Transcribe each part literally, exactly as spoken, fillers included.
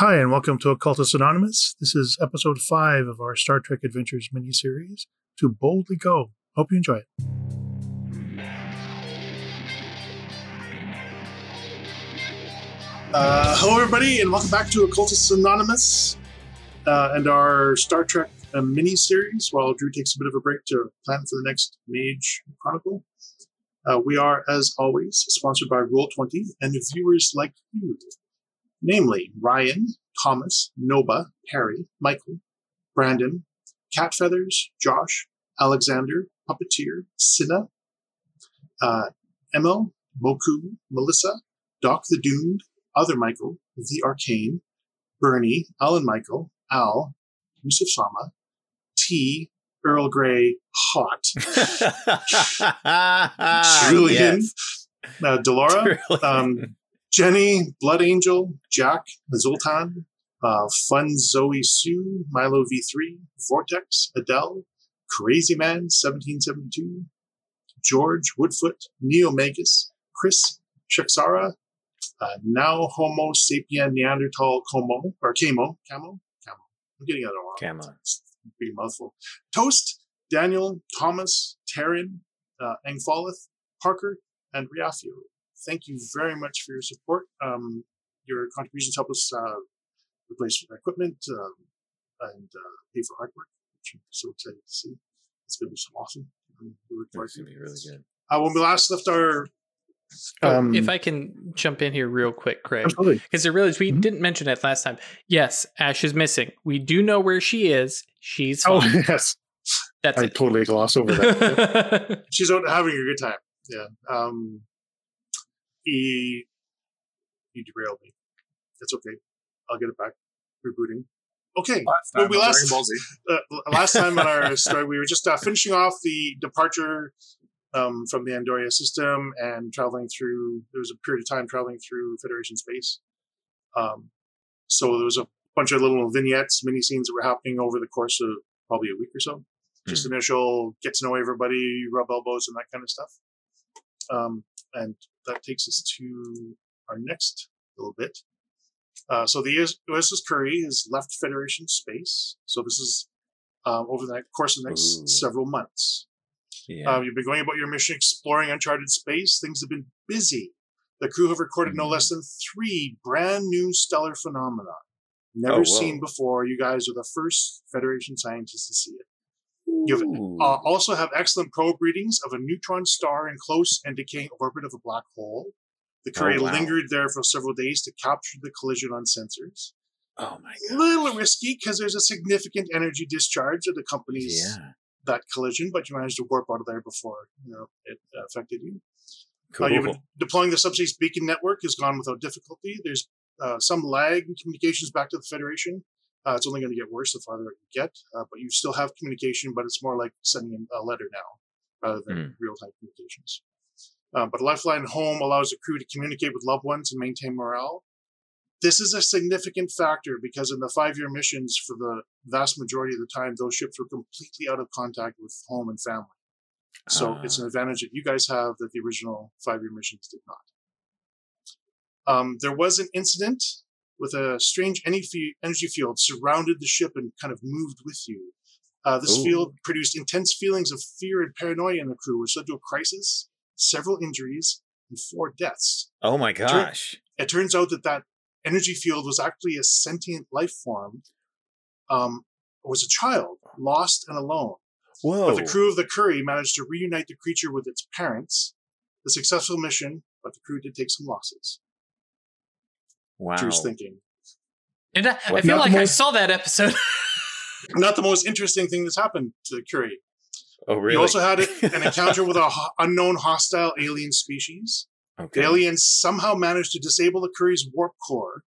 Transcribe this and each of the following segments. Hi, and welcome to Occultus Anonymous. This is episode five of our Star Trek Adventures miniseries, To Boldly Go. Hope you enjoy it. Uh, hello, everybody, and welcome back to Occultus Anonymous uh, and our Star Trek uh, miniseries. While Drew takes a bit of a break to plan for the next Mage Chronicle, uh, we are, as always, sponsored by Roll twenty and viewers like you. Namely, Ryan, Thomas, Noba, Harry, Michael, Brandon, Cat Feathers, Josh, Alexander, Puppeteer, Cinna, uh, Emil, Moku, Melissa, Doc the Doomed, Other Michael, The Arcane, Bernie, Alan Michael, Al, Yusuf Sama, T, Earl Grey, Hot, Julian, yes. uh, Delora, um, Jenny, Blood Angel, Jack, Zoltan, uh, Fun Zoe Sue, Milo V three, Vortex, Adele, Crazy Man, seventeen seventy-two, George, Woodfoot, Neo Magus, Chris, Shexara, uh, Now Homo Sapien Neanderthal Como, or Camo, Camo, Camo. I'm getting out of Camo. It's a big mouthful. Toast, Daniel, Thomas, Taryn, uh, Angfolith, Parker, and Riafio. Thank you very much for your support. Um, your contributions help us uh, replace equipment um, and uh, pay for artwork, which I'm so excited to see. It's going to be so awesome. It's going to be really good. Uh, when we last left our... Um, oh, if I can jump in here real quick, Craig. Because I realized we mm-hmm. didn't mention it last time. Yes, Ash is missing. We do know where she is. She's fine. Oh, yes. That's I it. totally glossed over that. Yeah. She's out having a good time. Yeah. Um, He, he derailed me. That's okay. I'll get it back. Rebooting. Okay. Last time, well, we last, uh, last time on our story, we were just uh, finishing off the departure um, from the Andoria system and traveling through, there was a period of time traveling through Federation space. Um, so there was a bunch of little vignettes, mini scenes that were happening over the course of probably a week or so. Mm-hmm. Just initial get to know everybody, rub elbows and that kind of stuff. Um, and that takes us to our next little bit. Uh, so the U S S Curie has left Federation space. So this is um, over the course of the next Ooh. several months. Yeah. Um, you've been going about your mission exploring uncharted space. Things have been busy. The crew have recorded mm-hmm. no less than three brand new stellar phenomena. Never oh, seen before. You guys are the first Federation scientists to see it. You have, uh, also have excellent probe readings of a neutron star in close and decaying orbit of a black hole. The Curie oh, wow. lingered there for several days to capture the collision on sensors. Oh my god! A little risky because there's a significant energy discharge that accompanies yeah. that collision, but you managed to warp out of there before you know it affected you. Cool. Uh, you've been deploying the subspace beacon network has gone without difficulty. There's uh, some lag in communications back to the Federation. Uh, it's only going to get worse the farther you get, uh, but you still have communication, but it's more like sending a letter now rather than mm. real-time communications. Uh, but Lifeline Home allows the crew to communicate with loved ones and maintain morale. This is a significant factor because in the five-year missions, for the vast majority of the time, those ships were completely out of contact with home and family. So uh. it's an advantage that you guys have that the original five-year missions did not. Um, there was an incident with a strange energy field surrounded the ship and kind of moved with you. Uh, this Ooh. field produced intense feelings of fear and paranoia in the crew, which led to a crisis, several injuries, and four deaths. Oh my gosh. It, tur- it turns out that that energy field was actually a sentient life form. Um, it was a child, lost and alone. Whoa. But the crew of the Curie managed to reunite the creature with its parents. A successful mission, but the crew did take some losses. Wow. Drew's thinking. And I, I feel like most, I saw that episode. Not the most interesting thing that's happened to the Curie. Oh, really? You also had an encounter with an ho- unknown hostile alien species. Okay. The aliens somehow managed to disable the Curie's warp core,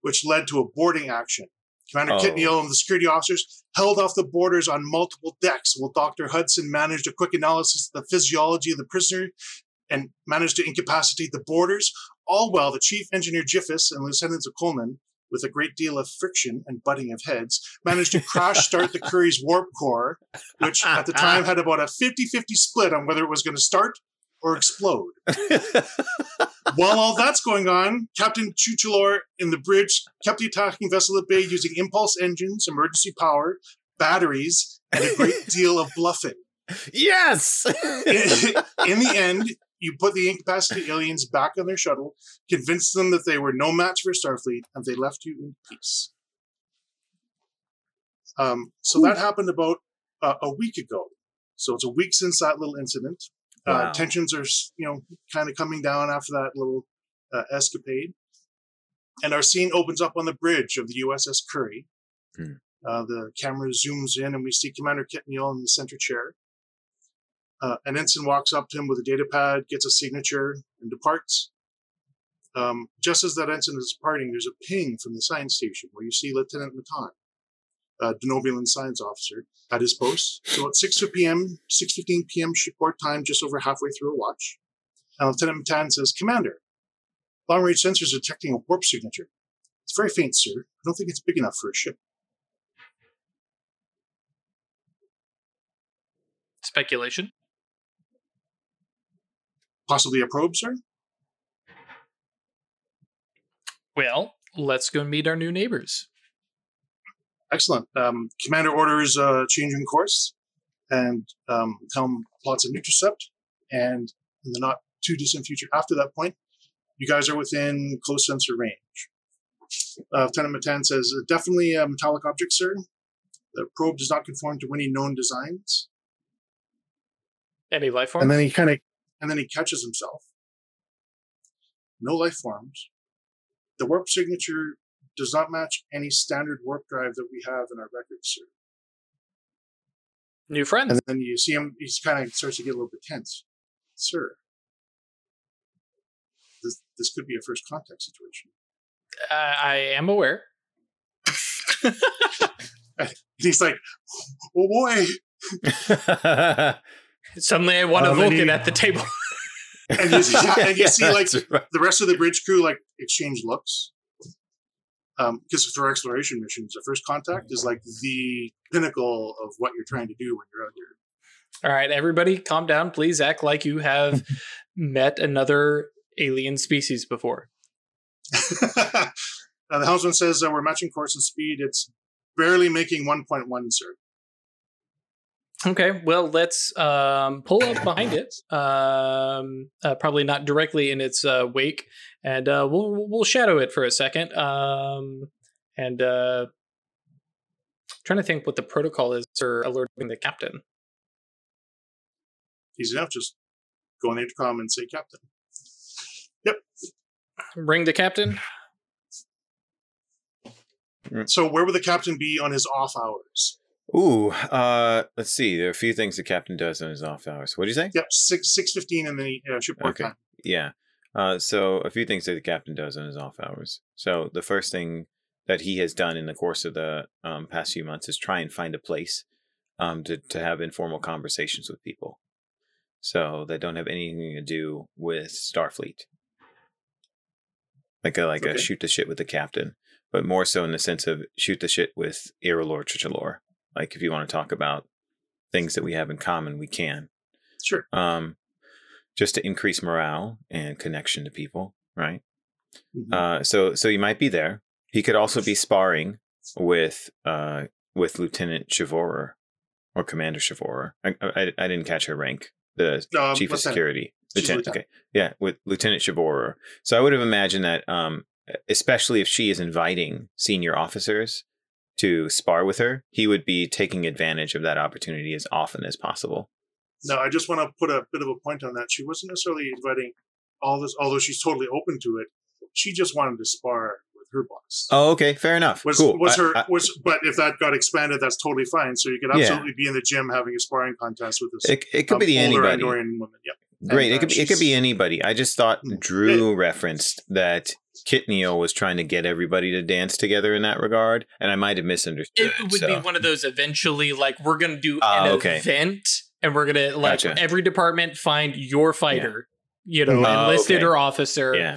which led to a boarding action. Commander oh. Kitneyon and the security officers held off the boarders on multiple decks, while Doctor Hudson managed a quick analysis of the physiology of the prisoner and managed to incapacitate the boarders, all while the chief engineer Jiffus and Lieutenant Coleman, with a great deal of friction and butting of heads, managed to crash start the Curie's warp core, which at the time had about a fifty-fifty split on whether it was going to start or explode. While all that's going on, Captain Chuchelor in the bridge kept the attacking vessel at bay using impulse engines, emergency power, batteries, and a great deal of bluffing. Yes! in, in the end, you put the incapacitated aliens back on their shuttle, convinced them that they were no match for Starfleet, and they left you in peace. Um, so Ooh. that happened about uh, a week ago. So it's a week since that little incident. Wow. Uh, tensions are, you know, kind of coming down after that little uh, escapade. And our scene opens up on the bridge of the U S S Curie. Mm. Uh, the camera zooms in and we see Commander Kitneyon in the center chair. Uh, an ensign walks up to him with a data pad, gets a signature, and departs. Um, just as that ensign is departing, there's a ping from the science station where you see Lieutenant Matan, uh, Denobulan science officer, at his post. So at six fifteen p.m., six fifteen p.m. Shipboard time, just over halfway through a watch. And Lieutenant Matan says, "Commander, long-range sensors are detecting a warp signature. It's very faint, sir. I don't think it's big enough for a ship." Speculation? Possibly a probe, sir? Well, let's go meet our new neighbors. Excellent. Um, Commander orders a uh, change in course, and um, Helm plots an intercept, and in the not too distant future after that point, you guys are within close sensor range. Uh, Lieutenant Matan says, "Definitely a metallic object, sir. The probe does not conform to any known designs." Any life forms? And then he kind of And then he catches himself. No life forms. The warp signature does not match any standard warp drive that we have in our records, sir. New friends. And then you see him, he kind of starts to get a little bit tense. Sir, this, this could be a first contact situation. Uh, I am aware. He's like, oh boy. Suddenly I want a um, Vulcan he, at the table. and, you see, and you see, like, right. the rest of the bridge crew, like, exchange looks. Um, because for exploration missions, the first contact is, like, the pinnacle of what you're trying to do when you're out here. All right, everybody, calm down. Please act like you have met another alien species before. uh, the helmsman says uh, we're matching course and speed. It's barely making one point one, sir. Okay, well, let's um, pull up behind it. Um, uh, probably not directly in its uh, wake, and uh, we'll we'll shadow it for a second. Um, and uh, trying to think what the protocol is for alerting the captain. Easy enough. Just go on the intercom and say, "Captain." Yep. Ring the captain. So, where would the captain be on his off hours? Ooh, uh, let's see. There are a few things the captain does on his off hours. What do you say? Yep, six six fifteen in the uh, shipboard okay. time. Yeah. Uh, so a few things that the captain does on his off hours. So the first thing that he has done in the course of the um, past few months is try and find a place um, to to have informal conversations with people, so that don't have anything to do with Starfleet. Like a like okay. a shoot the shit with the captain, but more so in the sense of shoot the shit with Irolor Trichalor. Like, if you want to talk about things that we have in common, we can. Sure. Um, just to increase morale and connection to people, right? Mm-hmm. Uh, so, so he might be there. He could also be sparring with uh, with Lieutenant Shavora or Commander Shavora. I, I I didn't catch her rank. The um, chief of security, Lieutenant. Lieutenant. Okay, yeah, with Lieutenant Shavora. So I would have imagined that, um, especially if she is inviting senior officers to spar with her, he would be taking advantage of that opportunity as often as possible. No, I just want to put a bit of a point on that. She wasn't necessarily inviting all this, although she's totally open to it. She just wanted to spar with her boss. Oh, okay. Fair enough. Was, cool. Was I, her, I, was, but if that got expanded, that's totally fine. So you could absolutely yeah. be in the gym having a sparring contest with this. It, it could um, be anybody. Andorian woman. Yep. Great. And, it, could uh, be, it could be anybody. I just thought Drew it, referenced that Kitneyon was trying to get everybody to dance together in that regard, and I might have misunderstood. It would so. be one of those eventually, like, we're going to do uh, an okay. event, and we're going to, like, gotcha. every department find your fighter, yeah. you know, uh, enlisted okay. or officer. Yeah.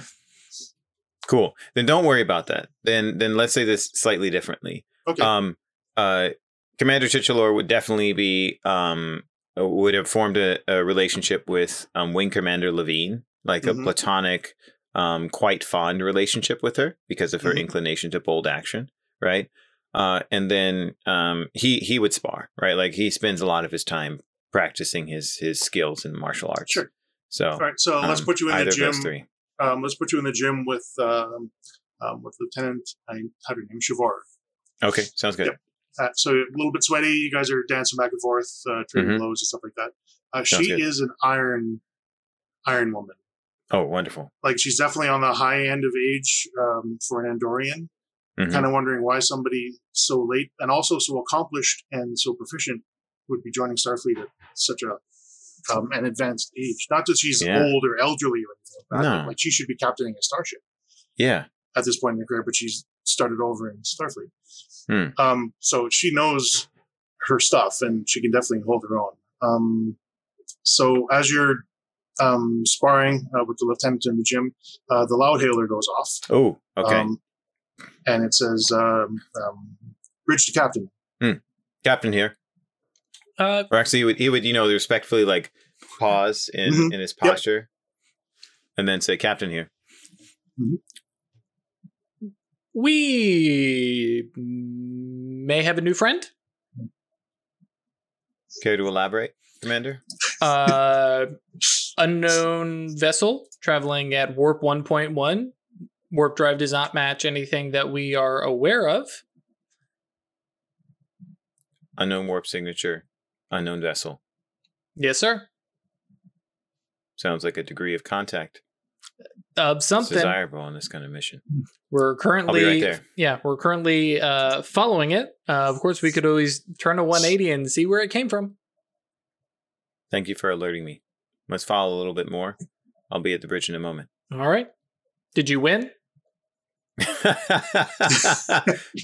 Cool. Then don't worry about that. Then then let's say this slightly differently. Okay. Um, uh, Commander Chichalor would definitely be, um, would have formed a, a relationship with um, Wing Commander Levine, like mm-hmm. a platonic um, quite fond relationship with her because of her mm-hmm. inclination to bold action, right? Uh, and then um, he he would spar, right? Like he spends a lot of his time practicing his his skills in martial arts. Sure. So, all right, so um, let's put you in the gym. Um, let's put you in the gym with um, um, with Lieutenant. I had her name Shavora. Okay, sounds good. Yep. Uh, so a little bit sweaty. You guys are dancing back and forth, uh, trading mm-hmm. blows and stuff like that. Uh, she good. is an iron, iron woman. Oh, wonderful! Like she's definitely on the high end of age um, for an Andorian. Mm-hmm. Kind of wondering why somebody so late and also so accomplished and so proficient would be joining Starfleet at such a um, an advanced age. Not that she's yeah. old or elderly or anything like that. No. Like she should be captaining a starship. Yeah. At this point in her career, but she's started over in Starfleet. Hmm. Um, so she knows her stuff and she can definitely hold her own. Um, so as you're um, sparring uh, with the lieutenant in the gym, uh, the loudhailer goes off. Oh, okay. Um, and it says, um, um, bridge to captain. Hmm. Captain here. Uh, or actually, he would, he would, you know, respectfully like pause in, mm-hmm. in his posture yep. and then say, captain here. Mm-hmm. We may have a new friend. Care to elaborate, Commander? Uh, unknown vessel traveling at warp one point one. Warp drive does not match anything that we are aware of. Unknown warp signature. Unknown vessel. Yes, sir. Sounds like a degree of contact. Of something it's desirable on this kind of mission. We're currently, right there. yeah, we're currently uh, following it. Uh, of course, we could always turn a one eighty and see where it came from. Thank you for alerting me. Let's follow a little bit more. I'll be at the bridge in a moment. All right. Did you win?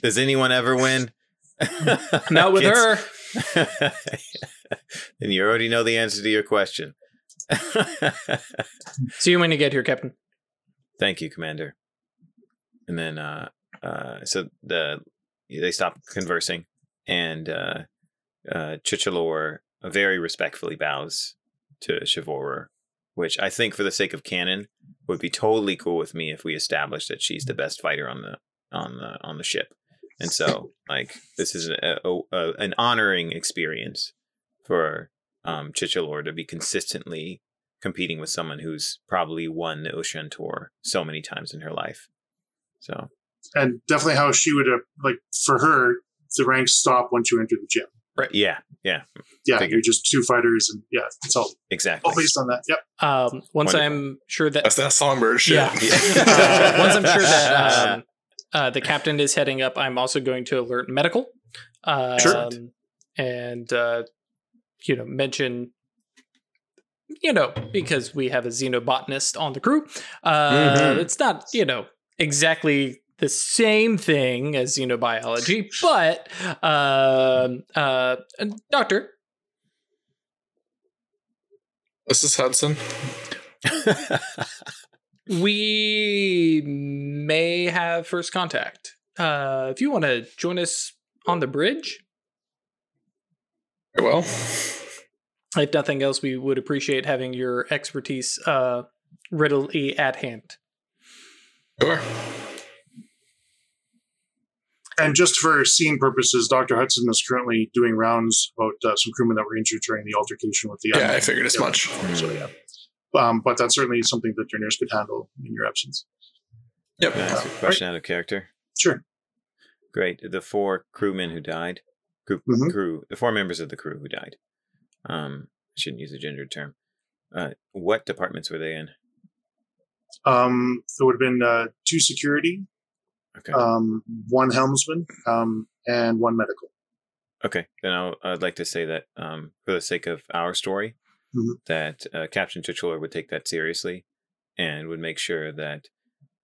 Does anyone ever win? Not with her. Then you already know the answer to your question. See you when you get here, Captain. Thank you, Commander. And then, uh, uh, so the they stop conversing, and uh, uh, Chichalor very respectfully bows to Shavora, which I think, for the sake of canon, would be totally cool with me if we established that she's the best fighter on the on the on the ship. And so, like, this is a, a, a, an honoring experience for um, Chichalor to be consistently competing with someone who's probably won the Ocean Tour so many times in her life. So, and definitely how she would have, like, for her, the ranks stop once you enter the gym. Right. Yeah. Yeah. Yeah. Figured. You're just two fighters, and yeah, it's all exactly all based on that. Yep. Um, once Wonderful. I'm sure that that's that songbird shit. Yeah. yeah. uh, once I'm sure that. Um, Uh, the captain is heading up. I'm also going to alert medical, um, sure. and uh, you know, mention, you know, because we have a xenobotanist on the crew. Uh, mm-hmm. It's not, you know, exactly the same thing as xenobiology, but uh, uh, doctor, this is Hudson. We may have first contact. Uh, if you want to join us on the bridge. Well, if nothing else, we would appreciate having your expertise uh, readily at hand. Sure. And just for scene purposes, Doctor Hudson is currently doing rounds about uh, some crewmen that were injured during the altercation with the... Yeah, I figured as much. So, yeah. Um, but that's certainly something that your nurse could handle in your absence. Yep. Can I ask a question right. out of character? Sure. Great. The four crewmen who died, crew, mm-hmm. crew, the four members of the crew who died. Um, I shouldn't use a gendered term. Uh, what departments were they in? Um, there would have been uh, two security, okay, um, one helmsman, um, and one medical. Okay. Then I'll, I'd like to say that um, for the sake of our story, Mm-hmm. that uh, Captain Chuchelor would take that seriously and would make sure that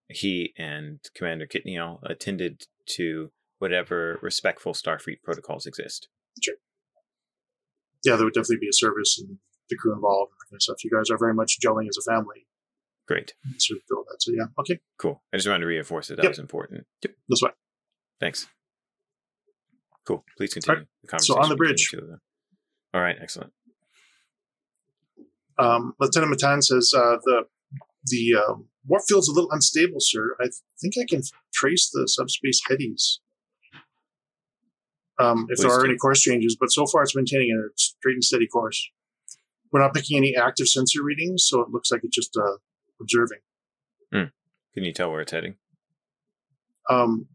he and Commander Kitneyon attended to whatever respectful Starfleet protocols exist. Sure. Yeah, there would definitely be a service and the crew involved and stuff. You guys are very much gelling as a family. Great. So, so yeah, okay. Cool. I just wanted to reinforce that that yep. was important. Yep, that's right. Thanks. Cool. Please continue right. the conversation. So on the bridge. All right, excellent. Um, Lieutenant Matan says uh, the the um, What feels a little unstable, sir? I think I can trace the subspace eddies. Um, if Please there are do. any course changes, but so far it's maintaining a straight and steady course. We're not picking any active sensor readings, so it looks like it's just uh, observing. Hmm. Can you tell where it's heading? Um,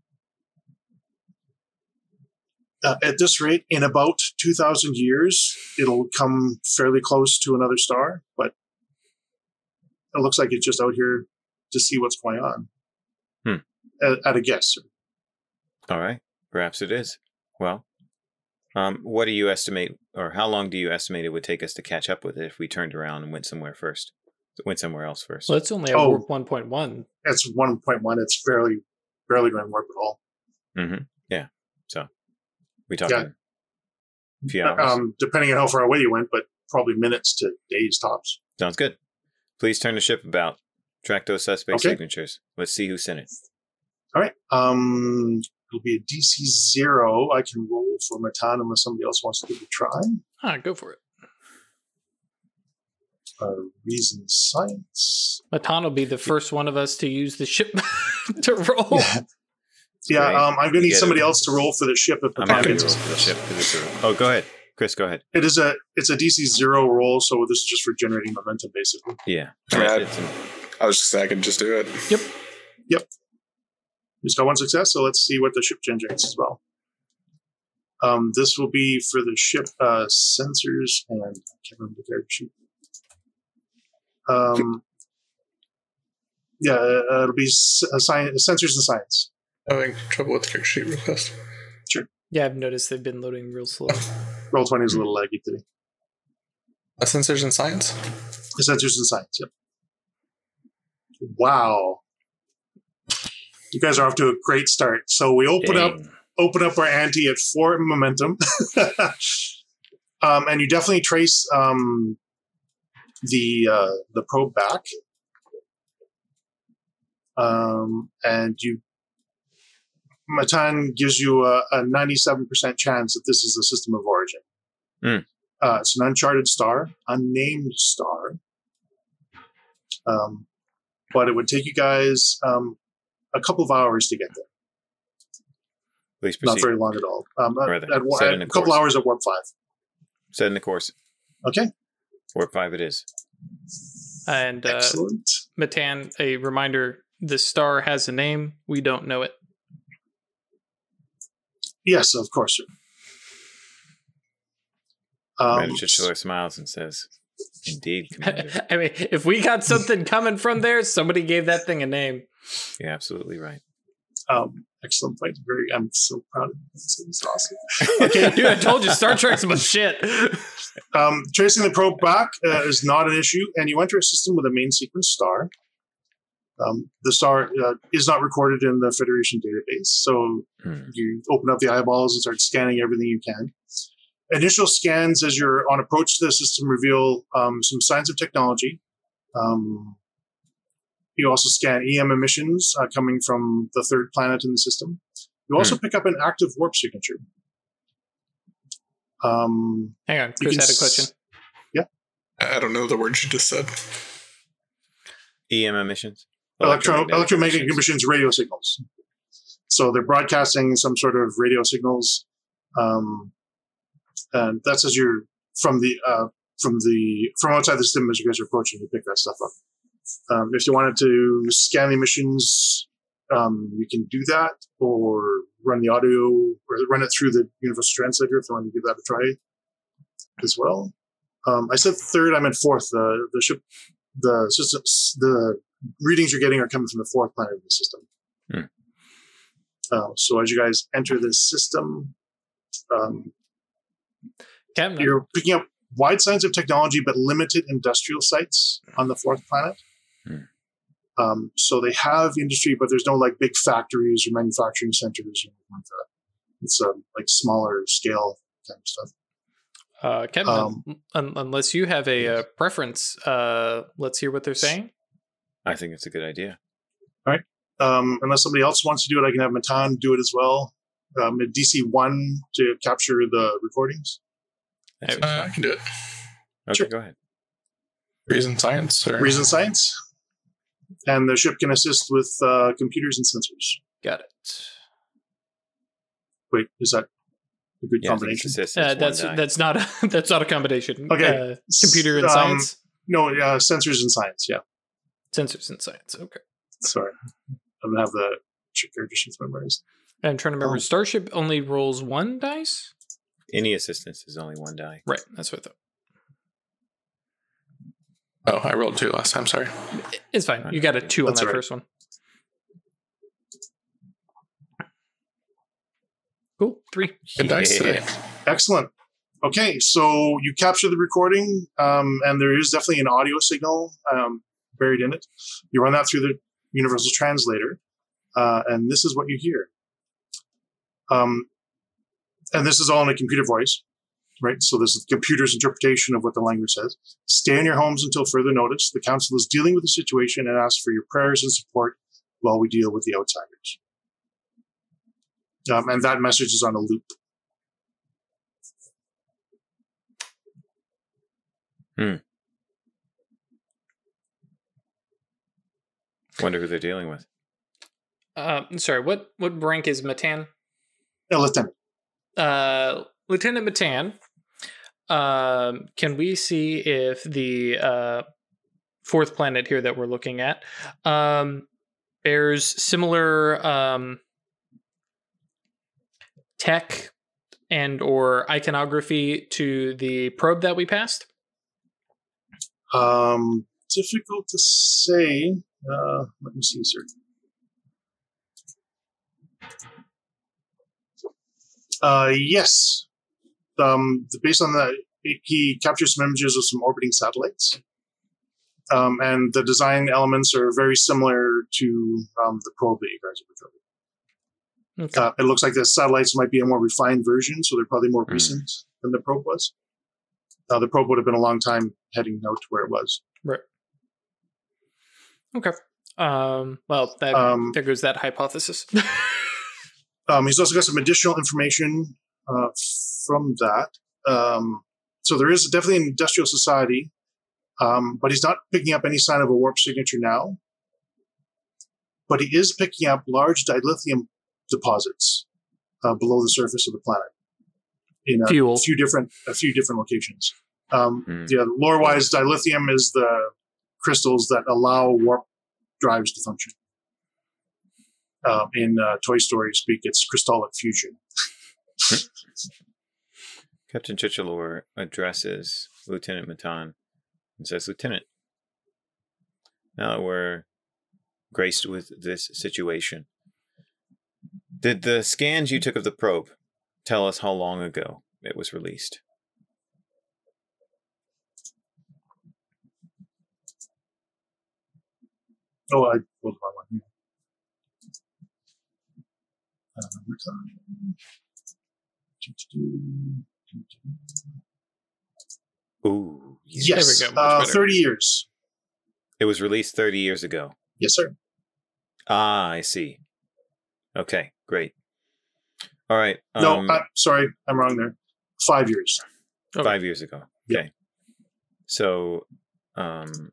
uh, at this rate, in about two thousand years, it'll come fairly close to another star, but it looks like it's just out here to see what's going on. Hmm. At, at a guess, sir. All right. Perhaps it is. Well, um, what do you estimate, or how long do you estimate it would take us to catch up with it if we turned around and went somewhere first? Went somewhere else first. Well, it's only at warp oh, one point one. It's one point one. It's barely, barely going to warp at all. Mm-hmm. Yeah. So we talked yeah. a few hours. Um, depending on how far away you went, but probably minutes to days tops. Sounds good. Please turn the ship about. Track those suspect okay. signatures. Let's see who sent it. All right. Um... It'll be a D C zero. I can roll for Matan unless somebody else wants to give it a try. Ah, go for it. Uh, reason science. Matan will be the first one of us to use the ship to roll. Yeah, yeah right. um, I'm going to need somebody it. else to roll for the ship. If Matan gets roll for the ship. Oh, go ahead. Chris, go ahead. It is a, it's a D C zero roll, so this is just for generating momentum, basically. Yeah. I, mean, I, an... I was just saying I can just do it. Yep. Yep. It's got one success, so let's see what the ship generates as well. Um, this will be for the ship uh, sensors, and I can't remember the sheet. Um, yeah, uh, it'll be uh, science, sensors and science. I'm having trouble with the character sheet real fast. Sure. Yeah, I've noticed they've been loading real slow. Roll twenty is a little laggy today. Uh, sensors and science? The sensors and science, yep. Wow. You guys are off to a great start. So we open Dang. up open up our ante at four momentum. um, and you definitely trace um, the uh, the probe back. Um, and you Matan gives you a, a ninety-seven percent chance that this is the system of origin. Mm. Uh, it's an uncharted star, unnamed star. Um, but it would take you guys... Um, a couple of hours to get there. Please proceed. Not very long at all. Um, at, at, at, a couple hours at warp five. Set in the course. Okay. Warp five it is. And uh, Excellent. Matan, a reminder, the star has a name. We don't know it. Yes, of course, sir. Commander um, Chichilor smiles and says, Indeed, Commander. I mean, if we got something coming from there, somebody gave that thing a name. You're absolutely right. Um, excellent point. Very, I'm so proud of this. It's awesome. Okay, dude, I told you Star Trek's some shit. Um, tracing the probe back uh, is not an issue, and you enter a system with a main sequence star. Um, the star uh, is not recorded in the Federation database, so hmm. you open up the eyeballs and start scanning everything you can. Initial scans as you're on approach to the system reveal um, some signs of technology. Um, you also scan E M emissions uh, coming from the third planet in the system. You also hmm. pick up an active warp signature. Um, Hang on, Chris had a question. S- yeah? I don't know the words you just said. E M emissions? Electro- electromagnetic, electromagnetic emissions. emissions, radio signals. So they're broadcasting some sort of radio signals. Um, And that's as you're from the uh, from the from outside the system as you guys are approaching, you pick that stuff up. Um, if you wanted to scan the emissions, um, you can do that, or run the audio, or run it through the universal translator if you want to give that a try as well. Um, I said third, I meant fourth. The the ship, the systems, the readings you're getting are coming from the fourth planet of the system. Hmm. Uh, so as you guys enter this system. Um, Cabinet. You're picking up wide signs of technology, but limited industrial sites on the fourth planet. Hmm. Um, so they have industry, but there's no like big factories or manufacturing centers or anything like that. It's um, like smaller scale kind of stuff. Uh, Kevin, um, un- unless you have a uh, preference, uh, let's hear what they're saying. I think it's a good idea. All right. Um, unless somebody else wants to do it, I can have Matan do it as well. Um, at D C one to capture the recordings. Uh, I can do it. Okay, sure. Go ahead. Reason science? Or? Reason science? And the ship can assist with uh, computers and sensors. Got it. Wait, is that a good yeah, combination? Uh, that's that's not a, that's not a combination. Okay, uh, computer and um, science. No, uh, sensors and science. Yeah, sensors and science. Okay. Sorry, I don't have the character sheets memorized. I'm trying to remember. Oh. Starship only rolls one dice. Any assistance is only one die. Right. That's what I thought. Oh, I rolled two last time. Sorry. It's fine. You got a two That's on that right. first one. Cool. Three. Good dice today. Excellent. Okay. So you capture the recording, um, and there is definitely an audio signal um, buried in it. You run that through the Universal Translator, uh, and this is what you hear. Um, and this is all in a computer voice. Right, so this is the computer's interpretation of what the language says. Stay in your homes until further notice. The council is dealing with the situation and asks for your prayers and support while we deal with the outsiders. Um, and that message is on a loop. Hmm. Wonder who they're dealing with. Uh, sorry, what what rank is Matan? No, lieutenant. Uh, Lieutenant Matan. Um, can we see if the uh, fourth planet here that we're looking at um, bears similar um, tech and or iconography to the probe that we passed? Um, difficult to say. Uh, let me see, sir. Uh, yes. Um, based on that, he captured some images of some orbiting satellites. Um, and the design elements are very similar to um, the probe that you guys are recording. Okay. Uh, it looks like the satellites might be a more refined version, so they're probably more mm. recent than the probe was. Uh, the probe would have been a long time heading out to where it was. Right. Okay. Um, well, that, um, there goes that hypothesis. um, he's also got some additional information Uh, from that. Um, so there is definitely an industrial society, um, but he's not picking up any sign of a warp signature now. But he is picking up large dilithium deposits uh, below the surface of the planet in a Fuel. few different a few different locations. Um, mm. Yeah, lore-wise, dilithium is the crystals that allow warp drives to function. Uh, in uh, Toy Story speak, it's crystallic fusion. Captain Chuchelor addresses Lieutenant Matan and says, Lieutenant, now that we're graced with this situation, did the scans you took of the probe tell us how long ago it was released? Oh, I pulled my one. I don't remember time. Ooh, yes, there we go. Uh, thirty years. It was released thirty years ago. Yes, sir. Ah, I see. Okay, great. All right. No, um, uh, sorry, I'm wrong there. Five years. Okay. Five years ago. Okay. Yep. So, um,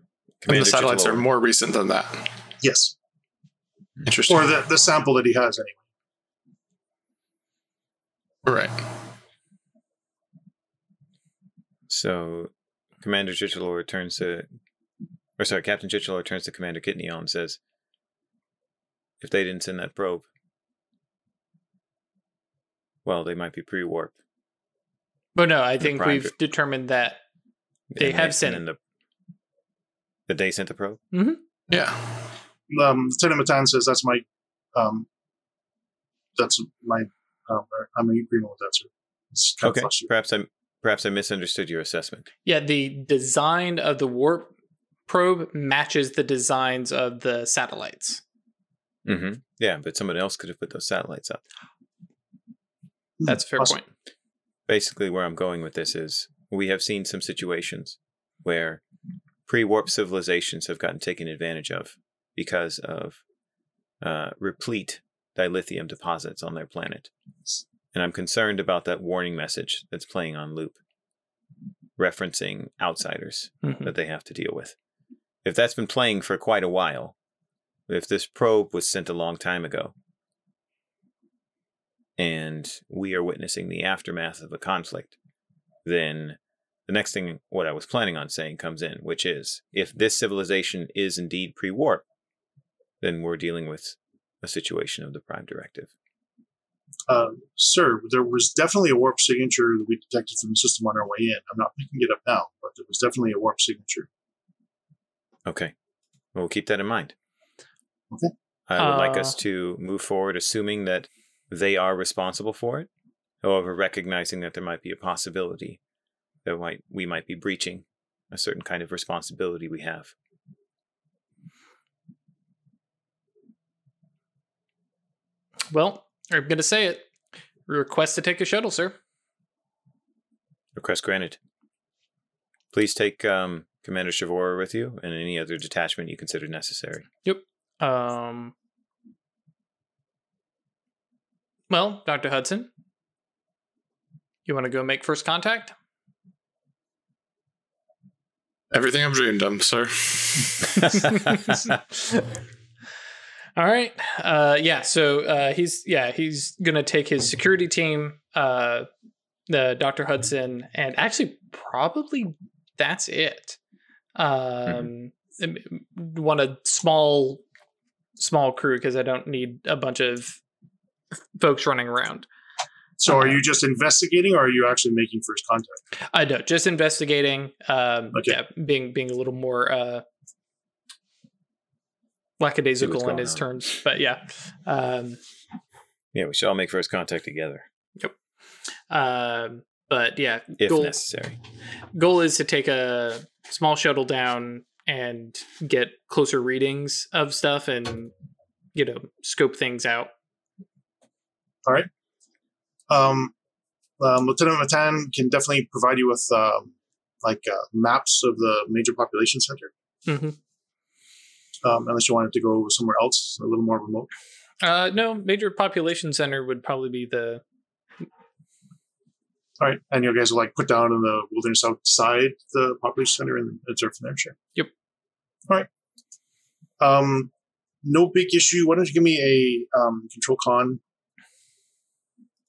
and the satellites Chichalor. are more recent than that. Yes. Interesting. Or the, the sample that he has, anyway. Right. So, Commander Chichalor turns to, or sorry, Captain Chichalor turns to Commander Kitneyon and says, if they didn't send that probe, well, they might be pre-warp. But no, I think we've dr- determined that they and have they sent in the, that they sent the probe? Mm-hmm. Yeah. Um, Lieutenant Matan says, that's my, um, that's my, Um, I'm in agreement with that, sir. It's kind okay, of perhaps I perhaps I misunderstood your assessment. Yeah, the design of the warp probe matches the designs of the satellites. Mm-hmm. Yeah, but someone else could have put those satellites up. That's a fair awesome. point. Basically, where I'm going with this is we have seen some situations where pre-warp civilizations have gotten taken advantage of because of uh, replete dilithium deposits on their planet. And I'm concerned about that warning message that's playing on loop, referencing outsiders mm-hmm. that they have to deal with. If that's been playing for quite a while, if this probe was sent a long time ago, and we are witnessing the aftermath of a conflict, then the next thing what I was planning on saying comes in, which is, if this civilization is indeed pre-warp, then we're dealing with a situation of the Prime Directive. Um, sir, there was definitely a warp signature that we detected from the system on our way in. I'm not picking it up now, but there was definitely a warp signature. Okay. Well, we'll keep that in mind. Okay. I would uh, like us to move forward, assuming that they are responsible for it, however, recognizing that there might be a possibility that might, we might be breaching a certain kind of responsibility we have. Well, I'm going to say it. Request to take a shuttle, sir. Request granted. Please take um, Commander Shavora with you and any other detachment you consider necessary. Yep. Um. Well, Doctor Hudson, you want to go make first contact? Everything I've dreamed of, sir. All right. Uh, yeah. So uh, he's yeah he's gonna take his security team, uh, the Doctor Hudson, and actually probably that's it. Um, mm-hmm. Want a small small crew because I don't need a bunch of folks running around. So are you just investigating, or are you actually making first contact? I uh, know, just investigating. Um, okay. Yeah, being being a little more. Uh, lackadaisical in his on. terms, but yeah. Um, yeah, we should all make first contact together. Yep. Um, but yeah, if goal, necessary. Goal is to take a small shuttle down and get closer readings of stuff and, you know, scope things out. All right. Um, um, Lieutenant Matan can definitely provide you with um, like uh, maps of the major population center. Mm-hmm. Um, unless you wanted to go somewhere else, a little more remote. Uh, no, major population center would probably be the... All right, and you guys will like put down in the wilderness outside the population center and observe from there, sure. Yep. All right. Um, no big issue. Why don't you give me a um, control con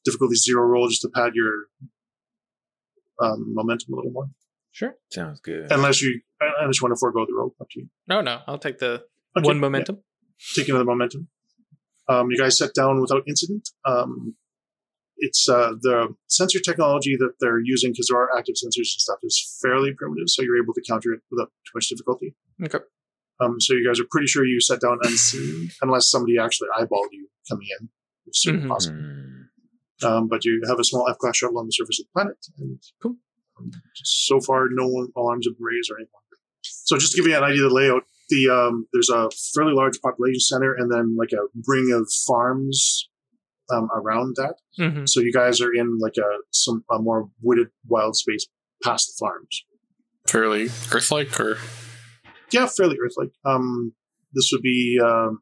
difficulty zero roll just to pad your um, momentum a little more? Sure. Sounds good. Unless you... I just want to forego the roll. Up to you. No, no. I'll take the okay. one momentum. Yeah. Take another momentum. Um, you guys sat down without incident. Um, it's uh, the sensor technology that they're using, because there are active sensors and stuff, is fairly primitive, so you're able to counter it without too much difficulty. Okay. Um, so you guys are pretty sure you sat down unseen, unless somebody actually eyeballed you coming in, which is certainly mm-hmm. possible. Um, but you have a small F-class shuttle on the surface of the planet. And cool. So far, no alarms have been raised or anything. So just to give you an idea of the layout, the um, there's a fairly large population center and then like a ring of farms um, around that. Mm-hmm. So you guys are in like a some a more wooded wild space past the farms. Fairly Earth-like, or yeah, fairly Earth-like. Um, this would be um,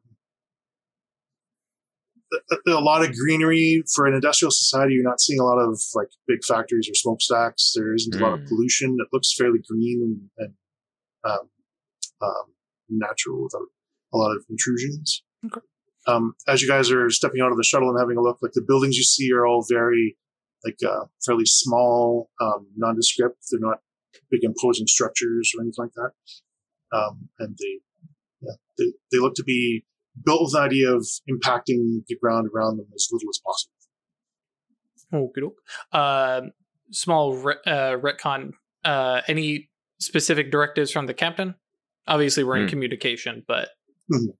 a, a lot of greenery for an industrial society. You're not seeing a lot of like big factories or smokestacks. There isn't mm. a lot of pollution. It looks fairly green and. and Um, um, natural without a lot of intrusions. Okay. Um, as you guys are stepping out of the shuttle and having a look, like the buildings you see are all very, like, uh, fairly small, um, nondescript. They're not big imposing structures or anything like that. Um, and they, yeah, they, they look to be built with the idea of impacting the ground around them as little as possible. Oh, good. Uh, small re- uh, retcon. Uh, any specific directives from the captain? Obviously we're in mm. communication, but mm-hmm.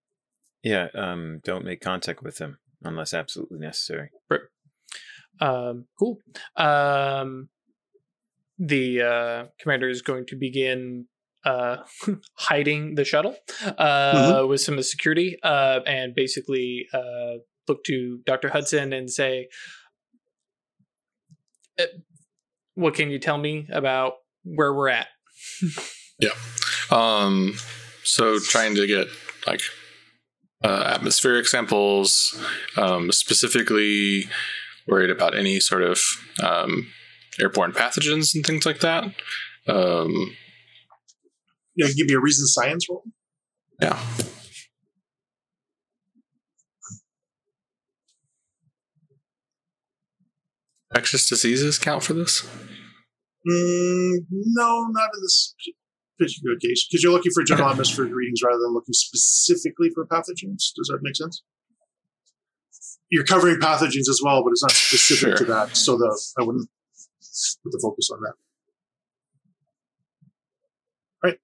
yeah um don't make contact with them unless absolutely necessary. Um cool. Um the uh commander is going to begin uh hiding the shuttle uh mm-hmm. with some of the security uh and basically uh look to Doctor Hudson and say, what can you tell me about where we're at? Yeah. Um, so trying to get like uh, atmospheric samples, um, specifically worried about any sort of um, airborne pathogens and things like that. Um, yeah, give me a reason science roll. Yeah. infectious diseases count for this? Mm, no, not in this particular case, because you're looking for general atmospheric readings rather than looking specifically for pathogens. Does that make sense? You're covering pathogens as well, but it's not specific sure. to that, so the, I wouldn't put the focus on that. Right.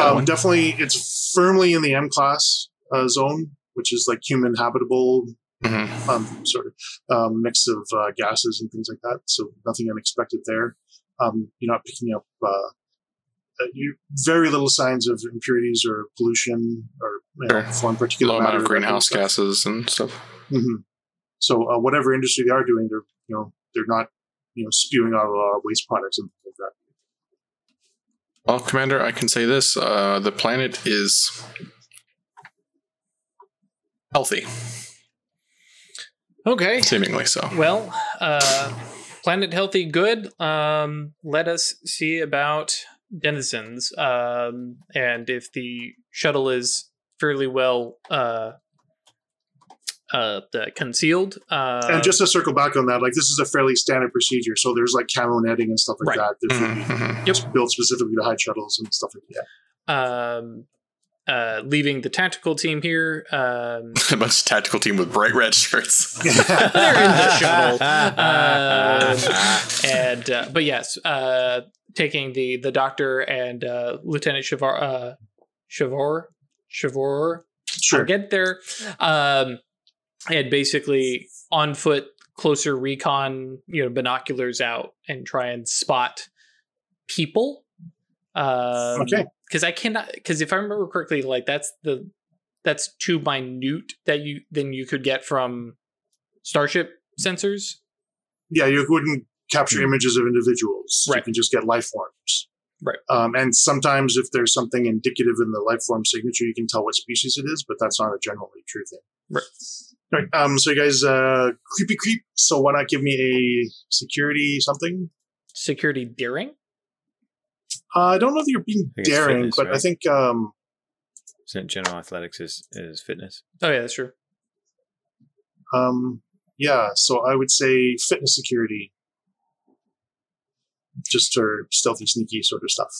Um, definitely, it's firmly in the M class uh, zone, which is like human habitable, mm-hmm. um, sort of um, mix of uh, gases and things like that. So nothing unexpected there. Um, you're not picking up uh, you, very little signs of impurities or pollution or you know, sure. foreign particulate low matter, amount of greenhouse gases and stuff. Mm-hmm. So uh, whatever industry they are doing, they're you know they're not you know spewing out uh, waste products and things like that. Well, Commander, I can say this. Uh, the planet is healthy. Okay. Seemingly so. Well, uh, planet healthy, good. Um, let us see about denizens. Um, and if the shuttle is fairly well uh, uh, concealed. Uh, and just to circle back on that, like this is a fairly standard procedure. So there's like camo netting and stuff like right. that. That mm-hmm. really- Yep. built specifically to hide shuttles and stuff like that. Um, uh, leaving the tactical team here. Um, a bunch of tactical team with bright red shirts. They're in the shuttle. um, and uh, but yes, uh, taking the the doctor and uh, Lieutenant Shavor, uh, Shavor, Shavor. Sure. I'll get there. Um, and basically on foot, closer recon, you know, binoculars out and try and spot. People, um, okay. Because I cannot. Because if I remember correctly, like that's the that's too minute that you then you could get from Starship sensors. Yeah, you wouldn't capture images of individuals. Right. You can just get life forms. Right. Um, and sometimes if there's something indicative in the life form signature, you can tell what species it is. But that's not a generally true thing. Right. All right. Um. So you guys, uh, creepy creep. So why not give me a security something? Security daring. Uh, I don't know if you're being daring, fitness, but right? I think... Um, Isn't general athletics is, is fitness? Oh, yeah, that's true. Um, yeah, so I would say fitness security. Just for stealthy, sneaky sort of stuff.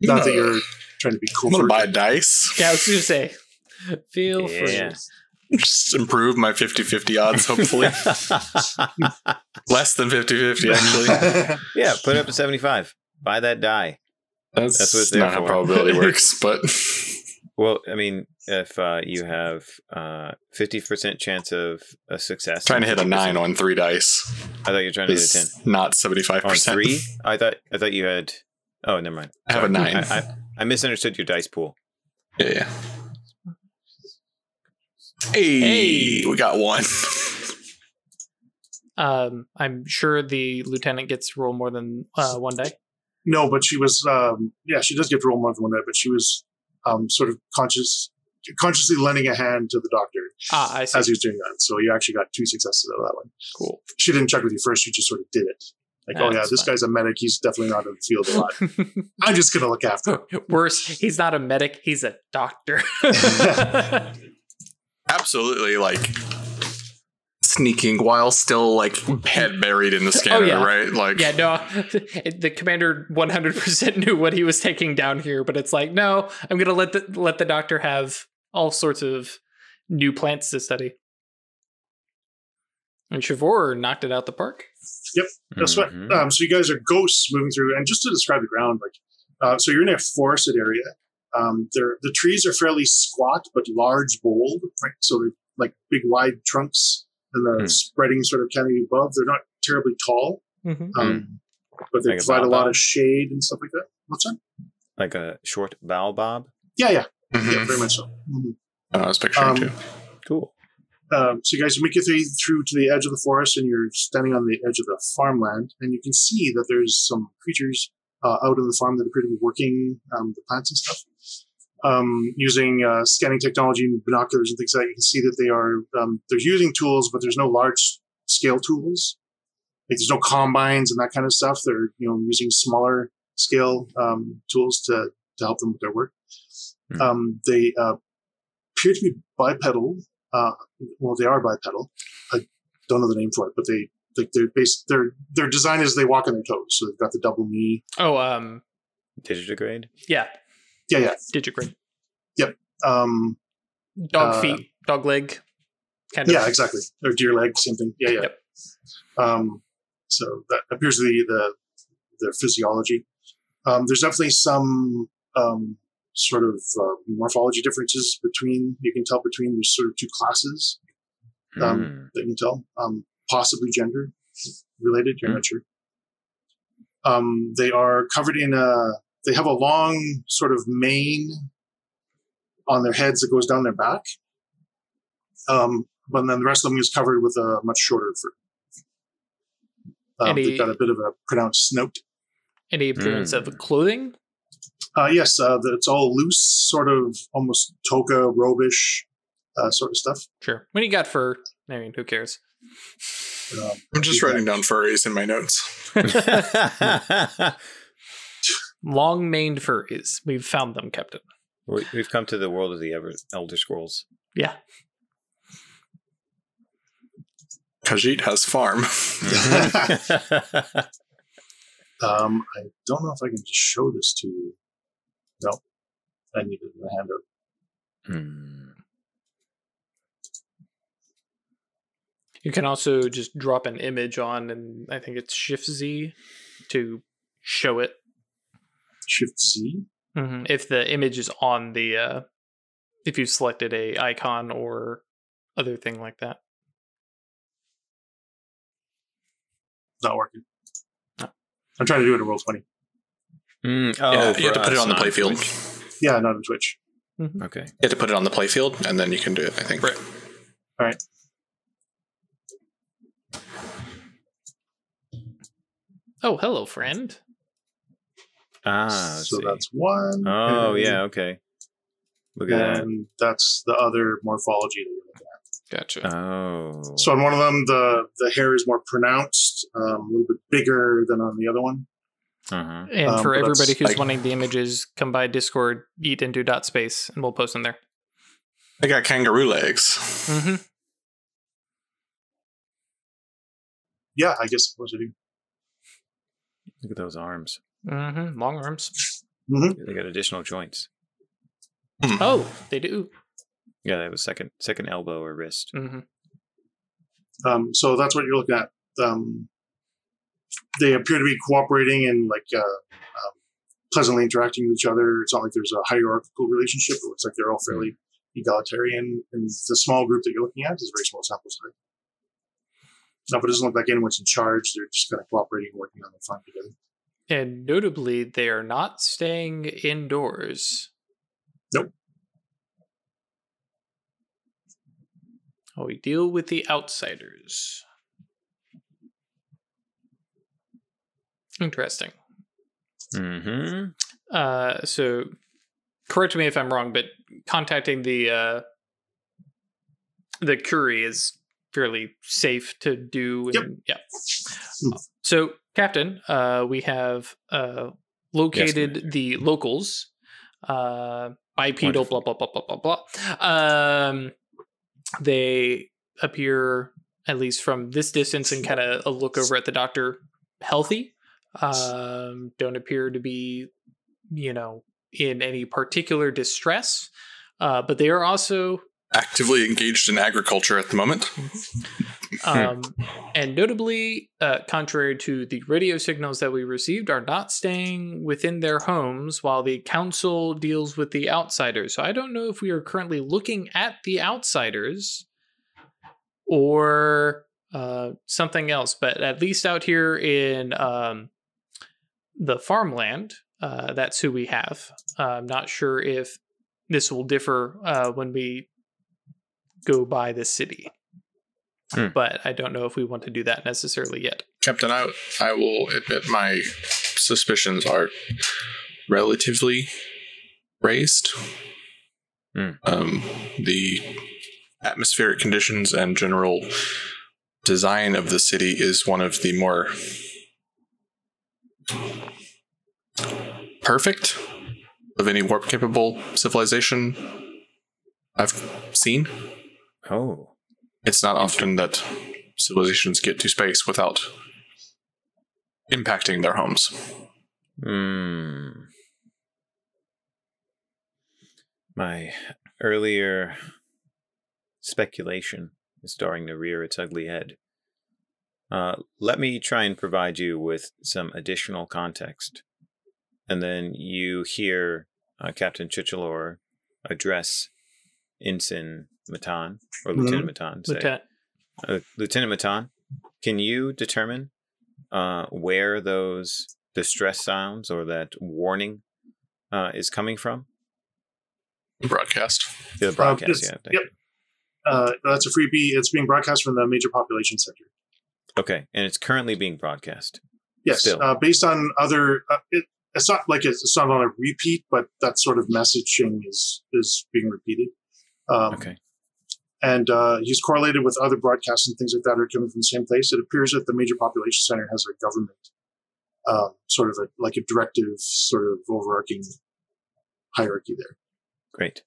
Not no. that you're trying to be cool. I'm going to buy dice. Yeah, I was going to say. Feel yeah. free. Just improve my fifty-fifty odds, hopefully. Less than fifty-fifty, actually. Yeah, put it up to seventy-five. Buy that die. That's, That's what it's not for. How probability works, but... Well, I mean, if uh, you have uh, fifty percent chance of a success... Trying to hit a nine on three dice. I thought you were trying to hit a ten. Not seventy-five percent. On three? I thought, I thought you had... Oh, never mind. Sorry. I have a nine. I, I, I misunderstood your dice pool. Yeah, yeah. Hey! hey. We got one. Um, I'm sure the lieutenant gets to roll more than uh, one die. No, but she was, um, yeah, she does get to roll more than one die, but she was um, sort of conscious, consciously lending a hand to the doctor ah, I see. As he was doing that. So you actually got two successes out of that one. Cool. She didn't check with you first. She just sort of did it. Like, no, oh, yeah, this fine. Guy's a medic. He's definitely not in the field a lot. I'm just going to look after him. Worse, he's not a medic. He's a doctor. Absolutely, like... Sneaking while still like head buried in the scanner, oh, yeah. right? Like, yeah, no, the commander one hundred percent knew what he was taking down here, but it's like, no, I'm gonna let the let the doctor have all sorts of new plants to study. And Shavor knocked it out the park. Yep, that's mm-hmm. right. Um, so you guys are ghosts moving through, and just to describe the ground, like, uh, so you're in a forested area. Um, there the trees are fairly squat but large, bold, right? So they're like big, wide trunks. And the mm. spreading sort of canopy above. They're not terribly tall, mm-hmm. um, but they like provide a, a lot of shade and stuff like that. What's that? Like a short baobab? Yeah, yeah. Mm-hmm. Yeah, very much so. Mm-hmm. Uh, I was picturing um, too. Cool. Um, so you guys make your way through to the edge of the forest, and you're standing on the edge of the farmland, and you can see that there's some creatures uh, out on the farm that appear to be working um, the plants and stuff. Um, using uh, scanning technology and binoculars and things like that, you can see that they are um, they're using tools, but there's no large scale tools. Like there's no combines and that kind of stuff. They're you know using smaller scale um, tools to to help them with their work. Mm. Um, they uh, appear to be bipedal. Uh, well, they are bipedal. I don't know the name for it, but they Like they're based, they're they're designed as they walk on their toes. So they've got the double knee. Oh, um, Digigrade. Yeah, yeah, yeah. Digigrade. Yep. Um, dog uh, feet, dog leg. Kind of. Yeah, exactly. Or deer leg, same thing. Yeah, yeah. Yep. Um, so that appears to be the the physiology. Um, there's definitely some um, sort of uh, morphology differences between. You can tell between the sort of two classes. Um, mm. That you can tell. Um, possibly gender related. You're mm. not sure. Um, they are covered in a, they have a long sort of mane on their heads that goes down their back. Um, but then the rest of them is covered with a much shorter fur. Um, any, they've got a bit of a pronounced snout. Any appearance mm. of clothing? Uh, yes. Uh, the, it's all loose, sort of almost toga, robe-ish uh, sort of stuff. Sure. What do you got for, I mean, who cares? Um, I'm just writing down furries in my notes. Long-maned furries. We've found them, Captain. We've come to the world of the ever- Elder Scrolls. Yeah. Khajiit has farm. um, I don't know if I can just show this to you. No. I need it in the handout. Hmm. You can also just drop an image on, and I think it's Shift-Z to show it. Shift-Z? Mm-hmm. If the image is on the, uh, if you've selected a icon or other thing like that. Not working. No. I'm trying to do it in Roll twenty. Mm, oh, yeah, you have to put it on the playfield. Yeah, not on Twitch. Mm-hmm. Okay. You have to put it on the playfield, and then you can do it, I think. Right. All right. Oh, hello, friend. Ah, so see. That's one. Oh, and, yeah, okay. Look at that. And that's the other morphology that you're looking at. Gotcha. Oh. So on one of them, the, the hair is more pronounced, um, a little bit bigger than on the other one. Uh-huh. And um, for everybody who's like, wanting the images, come by Discord, geekinto dot space, and we'll post them there. They got kangaroo legs. Mm-hmm. Yeah, I guess I do. Look at those arms. Mm-hmm. Long arms. Mm-hmm. They got additional joints. Mm. Oh, they do. Yeah, they have a second second elbow or wrist. Mm-hmm. Um, so that's what you're looking at. Um, they appear to be cooperating and like uh, um, pleasantly interacting with each other. It's not like there's a hierarchical relationship. It looks like they're all fairly egalitarian. And the small group that you're looking at is a very small sample size. No, but it doesn't look like anyone's in charge. They're just kind of cooperating and working on the fun together. And notably, they are not staying indoors. Nope. Oh, we deal with the outsiders. Interesting. Mm-hmm. Uh, so, correct me if I'm wrong, but contacting the uh, the Curie is fairly safe to do. And, yep. Yeah. So, Captain, uh, we have uh, located yes, the locals. Uh, bipedal, wonderful. Blah, blah, blah, blah, blah, blah. Um, they appear, at least from this distance and kind of a look over at the doctor, healthy. Um, don't appear to be, you know, in any particular distress. Uh, but they are also actively engaged in agriculture at the moment. um, and notably, uh, contrary to the radio signals that we received, are not staying within their homes while the council deals with the outsiders. So I don't know if we are currently looking at the outsiders or uh, something else, but at least out here in um, the farmland, uh, that's who we have. Uh, I'm not sure if this will differ uh, when we go by the city. Hmm. But I don't know if we want to do that necessarily yet. Captain, I, I will admit my suspicions are relatively raised. Hmm. Um, the atmospheric conditions and general design of the city is one of the more perfect of any warp-capable civilization I've seen. Oh, it's not often that civilizations get to space without impacting their homes. Mm. My earlier speculation is starting to rear its ugly head. Uh, let me try and provide you with some additional context. And then you hear uh, Captain Chuchelor address Ensign Matan, or mm-hmm. Lieutenant Matan, say. Lieutenant. Uh, Lieutenant Matan, can you determine uh, where those distress sounds or that warning uh, is coming from? Broadcast. The broadcast, um, yeah. Yep. Uh, that's a freebie. It's being broadcast from the major population center. Okay, and it's currently being broadcast. Yes, uh, based on other... Uh, it, it's not like it's, it's not on a repeat, but that sort of messaging is, is being repeated. Um, okay. And uh, he's correlated with other broadcasts and things like that are coming from the same place. It appears that the major population center has a government, uh, sort of a, like a directive, sort of overarching hierarchy there. Great.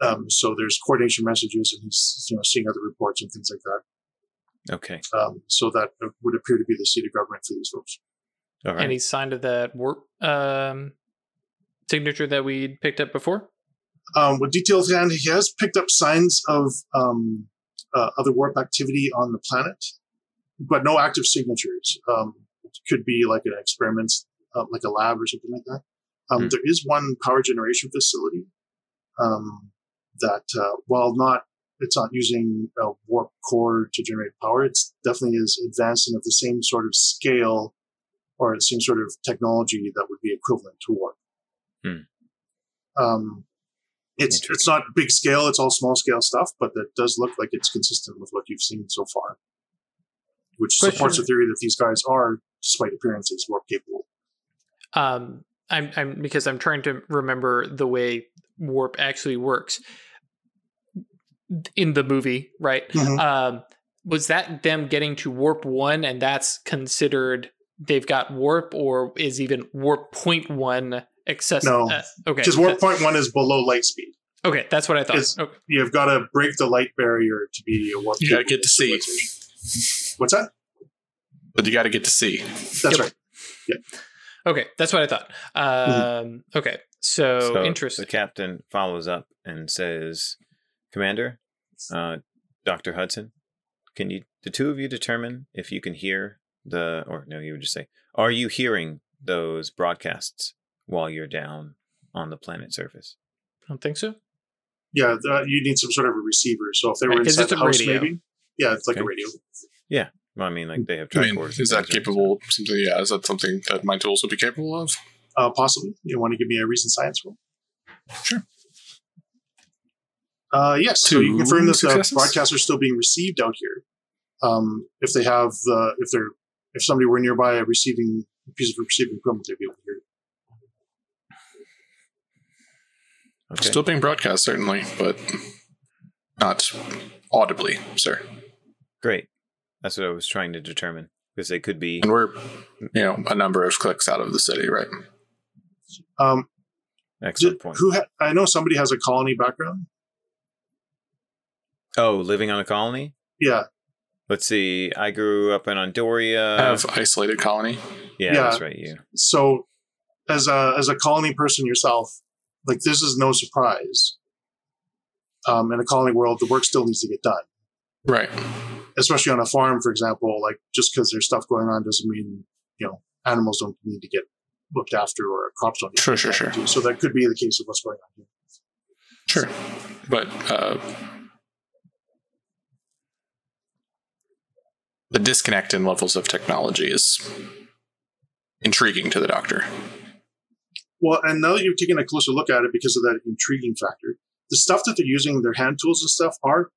Um, so there's coordination messages, and he's you know seeing other reports and things like that. Okay. Um, so that would appear to be the seat of government for these folks. All right. Any sign of that warp um, signature that we picked up before? Um, with details in hand, he has picked up signs of um, uh, other warp activity on the planet, but no active signatures. Um, it could be like an experiment, uh, like a lab or something like that. Um, mm. There is one power generation facility um, that, uh, while not, it's not using a warp core to generate power, it definitely is advanced and of the same sort of scale or the same sort of technology that would be equivalent to warp. Mm. Um, It's it's not big scale, it's all small scale stuff, but that does look like it's consistent with what you've seen so far, which Question. supports the theory that these guys are, despite appearances, warp capable. Um, I'm I'm because I'm trying to remember the way warp actually works in the movie, right? Mm-hmm. Um, was that them getting to warp one, and that's considered they've got warp, or is even warp point one? Excess- no, uh, okay. Because warp point one is below light speed. Okay, that's what I thought. Okay. You've got to break the light barrier to be a warp. You got to get to C. What's that? But you got to get to C. That's yep. right. Yep. Okay, that's what I thought. Um, mm-hmm. Okay, so, so interesting. The captain follows up and says, Commander, uh, Doctor Hudson, can you, the two of you determine if you can hear the, or no, you would just say, are you hearing those broadcasts while you're down on the planet surface? I don't think so. Yeah, the, you need some sort of a receiver. So if they were right, inside the house, radio. maybe? Yeah, it's like okay. a radio. Yeah. Well, I mean, like they have tricorders. I mean, is that capable? Something, yeah, is that something that might also be capable of? Uh, possibly. You want to give me a recent science roll? Sure. Uh, yes, Two so you confirm that the broadcasts are still being received out here. Um, if they have, uh, if they're, if somebody were nearby a receiving a piece of receiving equipment, they'd be able to hear it. Okay. Still being broadcast, certainly, but not audibly, sir. Great. That's what I was trying to determine, because they could be... And we're, you know, a number of clicks out of the city, right? Um, Excellent did, point. Who ha- I know somebody has a colony background. Oh, living on a colony? Yeah. Let's see. I grew up in Andoria. I have isolated colony. Yeah, yeah, that's right, you. So, as a as a colony person yourself... Like, this is no surprise. Um, in a colony world, the work still needs to get done. Right. Especially on a farm, for example, like, just because there's stuff going on doesn't mean, you know, animals don't need to get looked after or crops don't need sure, to get sure, sure. So that could be the case of what's going on here. Sure. But uh, the disconnect in levels of technology is intriguing to the doctor. Well, and now that you've taken a closer look at it because of that intriguing factor, the stuff that they're using, their hand tools and stuff, are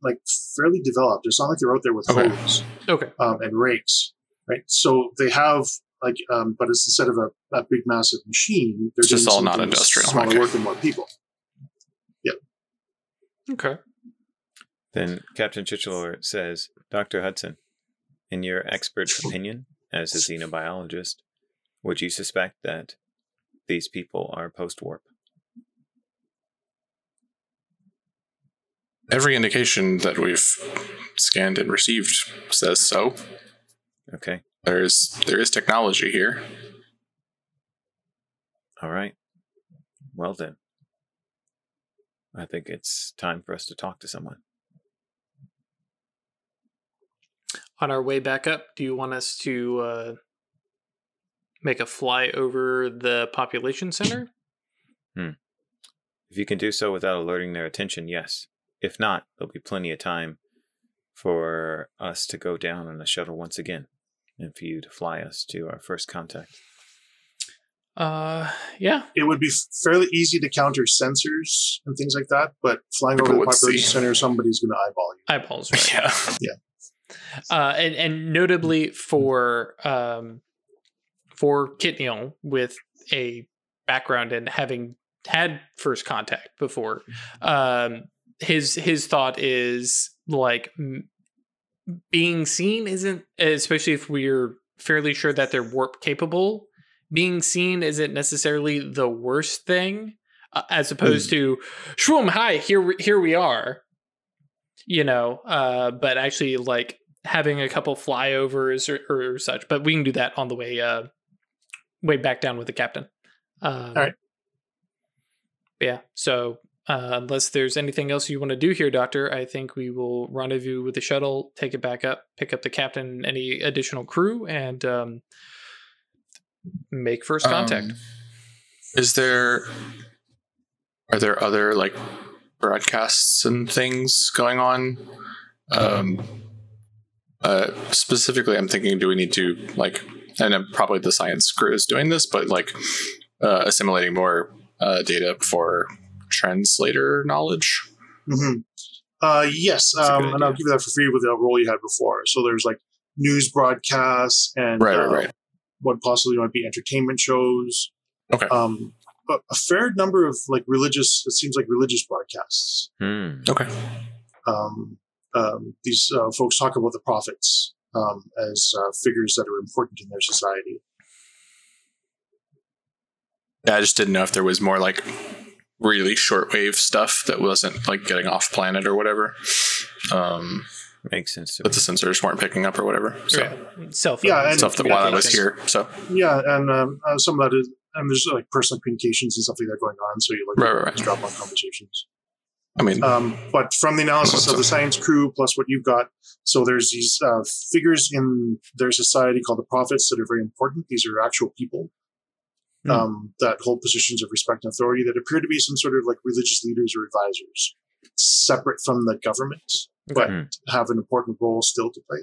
like fairly developed. It's not like they're out there with okay. hoes okay. Um, and rakes, right? So they have like, um, but it's instead of a, a big massive machine, they're it's doing just all non-industrial, smaller okay. work and more people. Yeah. Okay. Then Captain Chichalor says, Doctor Hudson, in your expert opinion as a xenobiologist, would you suspect that these people are post-warp? Every indication that we've scanned and received says so. Okay. There is there is technology here. All right. Well then. I think it's time for us to talk to someone. On our way back up, do you want us to uh, make a fly over the population center? Hmm. If you can do so without alerting their attention, yes. If not, there'll be plenty of time for us to go down on the shuttle once again and for you to fly us to our first contact. Uh, yeah. It would be fairly easy to counter sensors and things like that, but flying People over the population see. center, somebody's going to eyeball you. Eyeballs, right? Yeah. yeah. Uh, and, and notably for um, for Kitneyon, with a background in having had first contact before, um, his his thought is like m- being seen isn't, especially if we're fairly sure that they're warp capable, being seen isn't necessarily the worst thing, uh, as opposed mm. to shroom hi here here we are. You know, uh, but actually, like, having a couple flyovers or, or, or such. But we can do that on the way uh, way back down with the captain. Um, All right. Yeah, so uh, unless there's anything else you want to do here, Doctor, I think we will rendezvous with the shuttle, take it back up, pick up the captain, any additional crew, and um, make first contact. Um, is there... Are there other, like... broadcasts and things going on? Um, uh, specifically, I'm thinking, do we need to, like, and probably the science crew is doing this, but like uh, assimilating more uh, data for translator knowledge? Mm-hmm. Uh, yes, um, and I'll give you that for free with the role you had before. So there's like news broadcasts and right, uh, right. what possibly might be entertainment shows. Okay. Um, But a fair number of like religious, it seems like religious broadcasts. Hmm. Okay. Um, um, these uh, folks talk about the prophets um, as uh, figures that are important in their society. Yeah, I just didn't know if there was more like really shortwave stuff that wasn't like getting off planet or whatever. Um, Makes sense. But the sensors weren't picking up or whatever. So yeah, cell phone yeah, stuff that while I was here. So yeah, and um, uh, some of that is. And there's like personal communications and stuff like that going on, so you like right, right, right. drop on conversations. I mean, um, but from the analysis of the science crew plus what you've got, so there's these uh, figures in their society called the prophets that are very important. These are actual people mm. um, that hold positions of respect and authority that appear to be some sort of like religious leaders or advisors, separate from the government, okay. but mm. have an important role still to play.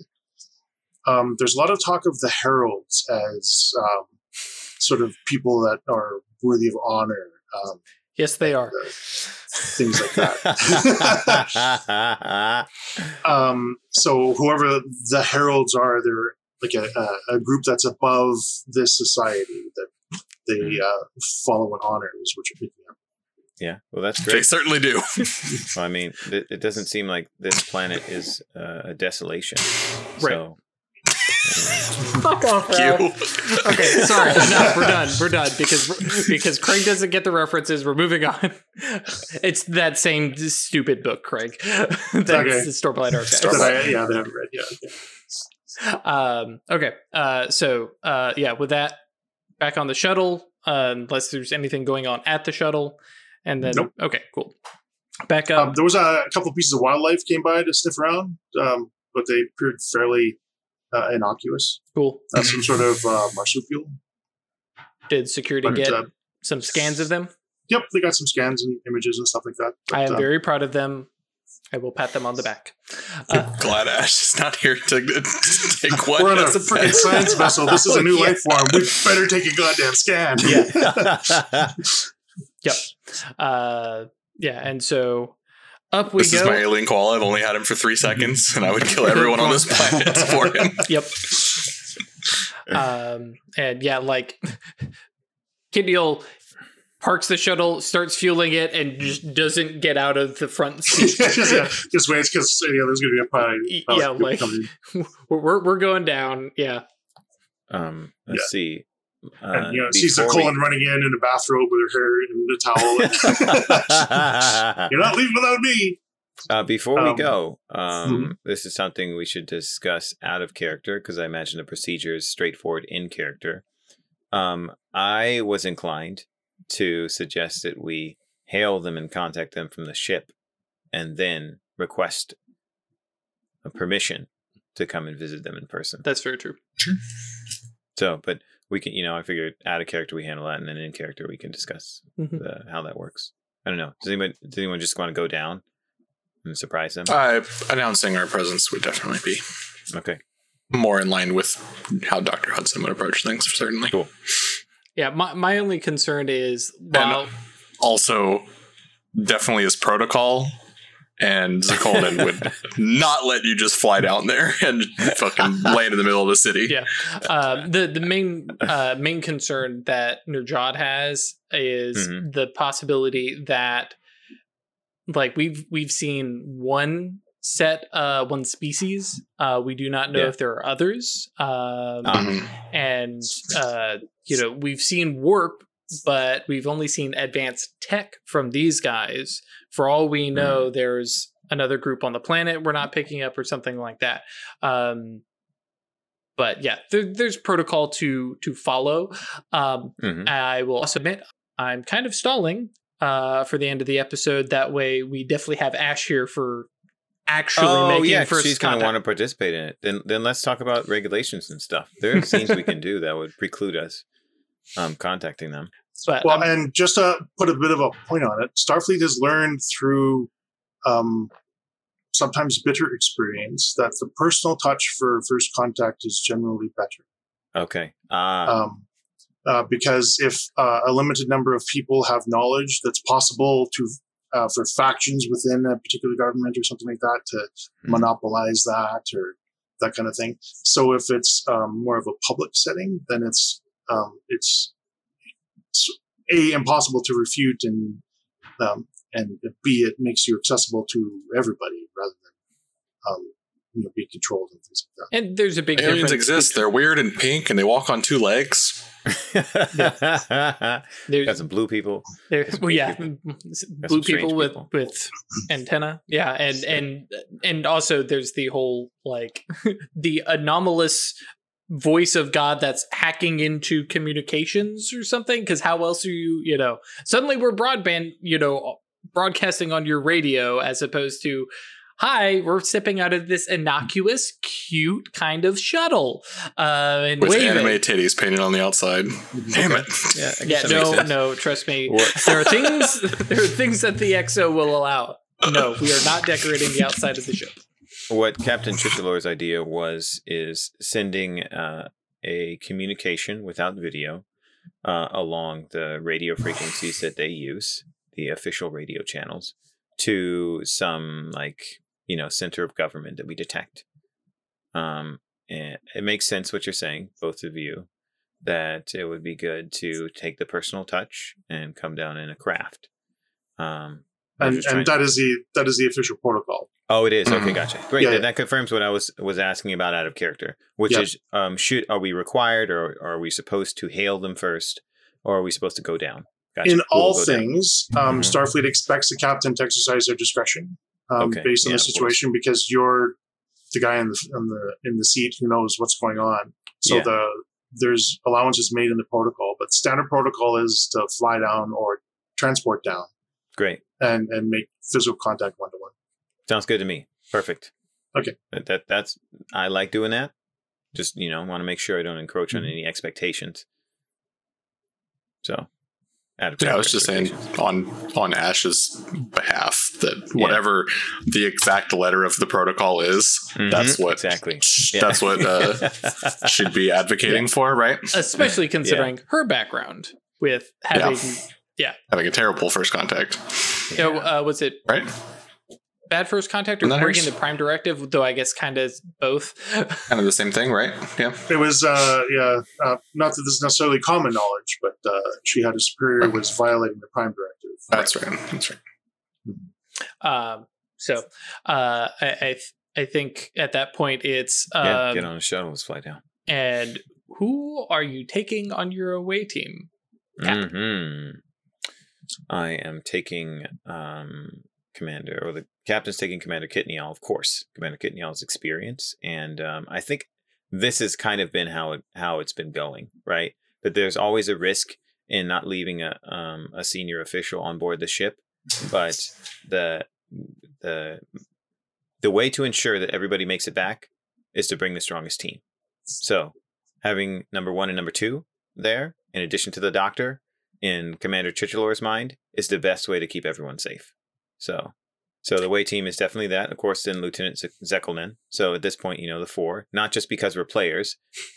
Um, there's a lot of talk of the heralds as. Um, sort of people that are worthy of honor. Um, yes, they are. Uh, things like that. um, so whoever the heralds are, they're like a, a group that's above this society that they uh, follow and honor is what you're picking up. Yeah, well, that's great. They certainly do. Well, I mean, it, it doesn't seem like this planet is uh, a desolation. Right. So. Fuck off, bro. Okay, sorry. Enough. We're done. We're done because because Craig doesn't get the references. We're moving on. It's that same stupid book, Craig. That's okay. The Stormlight Archive. Stormlight, yeah, they haven't read yet. Um, okay, uh, so uh, yeah, with that, back on the shuttle, um, unless there's anything going on at the shuttle, and then nope. Okay, cool. Back up. Um, there was a, a couple pieces of wildlife came by to sniff around, um, but they appeared fairly. Uh, innocuous. Cool. That's uh, some sort of uh, marsupial. Did security but, get uh, some scans of them? Yep, they got some scans and images and stuff like that. But, I am uh, very proud of them. I will pat them on the back. Uh, Glad Ash is not here to, to take one. We're on a freaking science vessel. This is a new yeah. life form. We better take a goddamn scan. Yeah. Yep. Uh, yeah, and so... Up we this go. This is my alien koala. I've only had him for three seconds, and I would kill everyone on this planet for him. Yep. Um, and yeah, like, Kitneyon parks the shuttle, starts fueling it, and just doesn't get out of the front seat. yeah, just waits because you know, there's going to be a pie. pie yeah, like, coming. we're we're going down. Yeah. Um. Let's yeah. see. Uh, and, you know, sees the Colin we... running in in a bathrobe with her hair and a towel. And You're not leaving without me. Uh, before um, we go, um, mm-hmm. this is something we should discuss out of character, because I imagine the procedure is straightforward in character. Um, I was inclined to suggest that we hail them and contact them from the ship and then request a permission to come and visit them in person. That's very true. So, but we can, you know, I figured out of character we handle that, and then in character we can discuss mm-hmm. the, how that works. I don't know. Does anyone, does anyone just want to go down and surprise them? Uh, announcing our presence would definitely be okay. More in line with how Doctor Hudson would approach things, certainly. Cool. Yeah, my my only concern is, well, also definitely is protocol, and Zeckelman would not let you just fly down there and fucking land in the middle of the city. Yeah, uh, the the main uh, main concern that Nerjad has is mm-hmm. the possibility that, like, we've we've seen one. set uh one species uh we do not know yeah. if there are others um uh-huh. and uh you know, we've seen warp, but we've only seen advanced tech from these guys. For all we know, mm. there's another group on the planet we're not picking up or something like that. Um but yeah, there, there's protocol to to follow. um mm-hmm. I will also admit I'm kind of stalling uh for the end of the episode, that way we definitely have Ash here for actually oh, making yeah, first she's going to want to participate in it. Then then let's talk about regulations and stuff. There are things we can do that would preclude us um, contacting them. But, well, um, and just to put a bit of a point on it, Starfleet has learned through um, sometimes bitter experience that the personal touch for first contact is generally better. Okay. Uh, um, uh, because if uh, a limited number of people have knowledge that's possible to... Uh, for factions within a particular government or something like that to mm-hmm. monopolize that or that kind of thing. So if it's um, more of a public setting, then it's um, it's, it's A, impossible to refute, and um, and B, it makes you accessible to everybody rather than um, you know, be controlled and things like that. And there's a big aliens exist. They're weird and pink, and they walk on two legs. Yeah. Got some blue people. There, well, yeah, people. Blue people with, people with antenna. Yeah, and and and also there's the whole, like, the anomalous voice of God that's hacking into communications or something. Because how else are you? You know, suddenly we're broadband. You know, broadcasting on your radio as opposed to, hi, we're stepping out of this innocuous, cute kind of shuttle. Uh, and with anime it. titties painted on the outside. Damn it. Yeah, yeah no, no, trust me. What? There are things there are things that the X O will allow. No, we are not decorating the outside of the ship. What Captain Chichalor's idea was is sending uh, a communication without video uh, along the radio frequencies that they use, the official radio channels, to some, like, you know, center of government that we detect. Um, and it makes sense what you're saying, both of you, that it would be good to take the personal touch and come down in a craft. Um, and and that to... is the that is the official protocol. Oh, it is. Okay, gotcha. Great. Yeah, yeah. That confirms what I was was asking about out of character, which yep. is, um, should are we required, or, or are we supposed to hail them first, or are we supposed to go down? Gotcha. In we'll all things, um, mm-hmm. Starfleet expects the captain to exercise their discretion. Um, okay. Based on yeah, the situation, because you're the guy in the in the in the seat who knows what's going on. So yeah. the there's allowances made in the protocol, but standard protocol is to fly down or transport down. Great, and and make physical contact one to one. Sounds good to me. Perfect. Okay, that, that that's I like doing that. Just, you know, want to make sure I don't encroach mm-hmm. on any expectations. So. Yeah, I was just saying on on Ash's behalf that whatever yeah. the exact letter of the protocol is, mm-hmm. that's what exactly sh- yeah. that's what uh, should be advocating yeah. for, right? Especially considering yeah. her background with having yeah. yeah having a terrible first contact. Yeah, you know, uh, was it right? Bad first contact or breaking the prime directive? Though I guess kind of both. Kind of the same thing, right? Yeah. It was uh, yeah. Uh, not that this is necessarily common knowledge, but. Uh, she had a superior who was violating the prime directive. That's right. That's right. Mm-hmm. Um, so uh, I I, th- I think at that point it's um, yeah, get on a shuttle, let's fly down. And who are you taking on your away team? Mm-hmm. I am taking um, Commander, or the captain's taking Commander Kitneyon, of course, Commander Kitneyon's experience. And um, I think this has kind of been how, it, how it's been going, right? That there's always a risk in not leaving a um, a senior official on board the ship. But the the the way to ensure that everybody makes it back is to bring the strongest team. So having number one and number two there, in addition to the doctor, in Commander Chichalor's mind, is the best way to keep everyone safe. So so the way team is definitely that. Of course, then Lieutenant Zeckelman. So at this point, you know, the four, not just because we're players,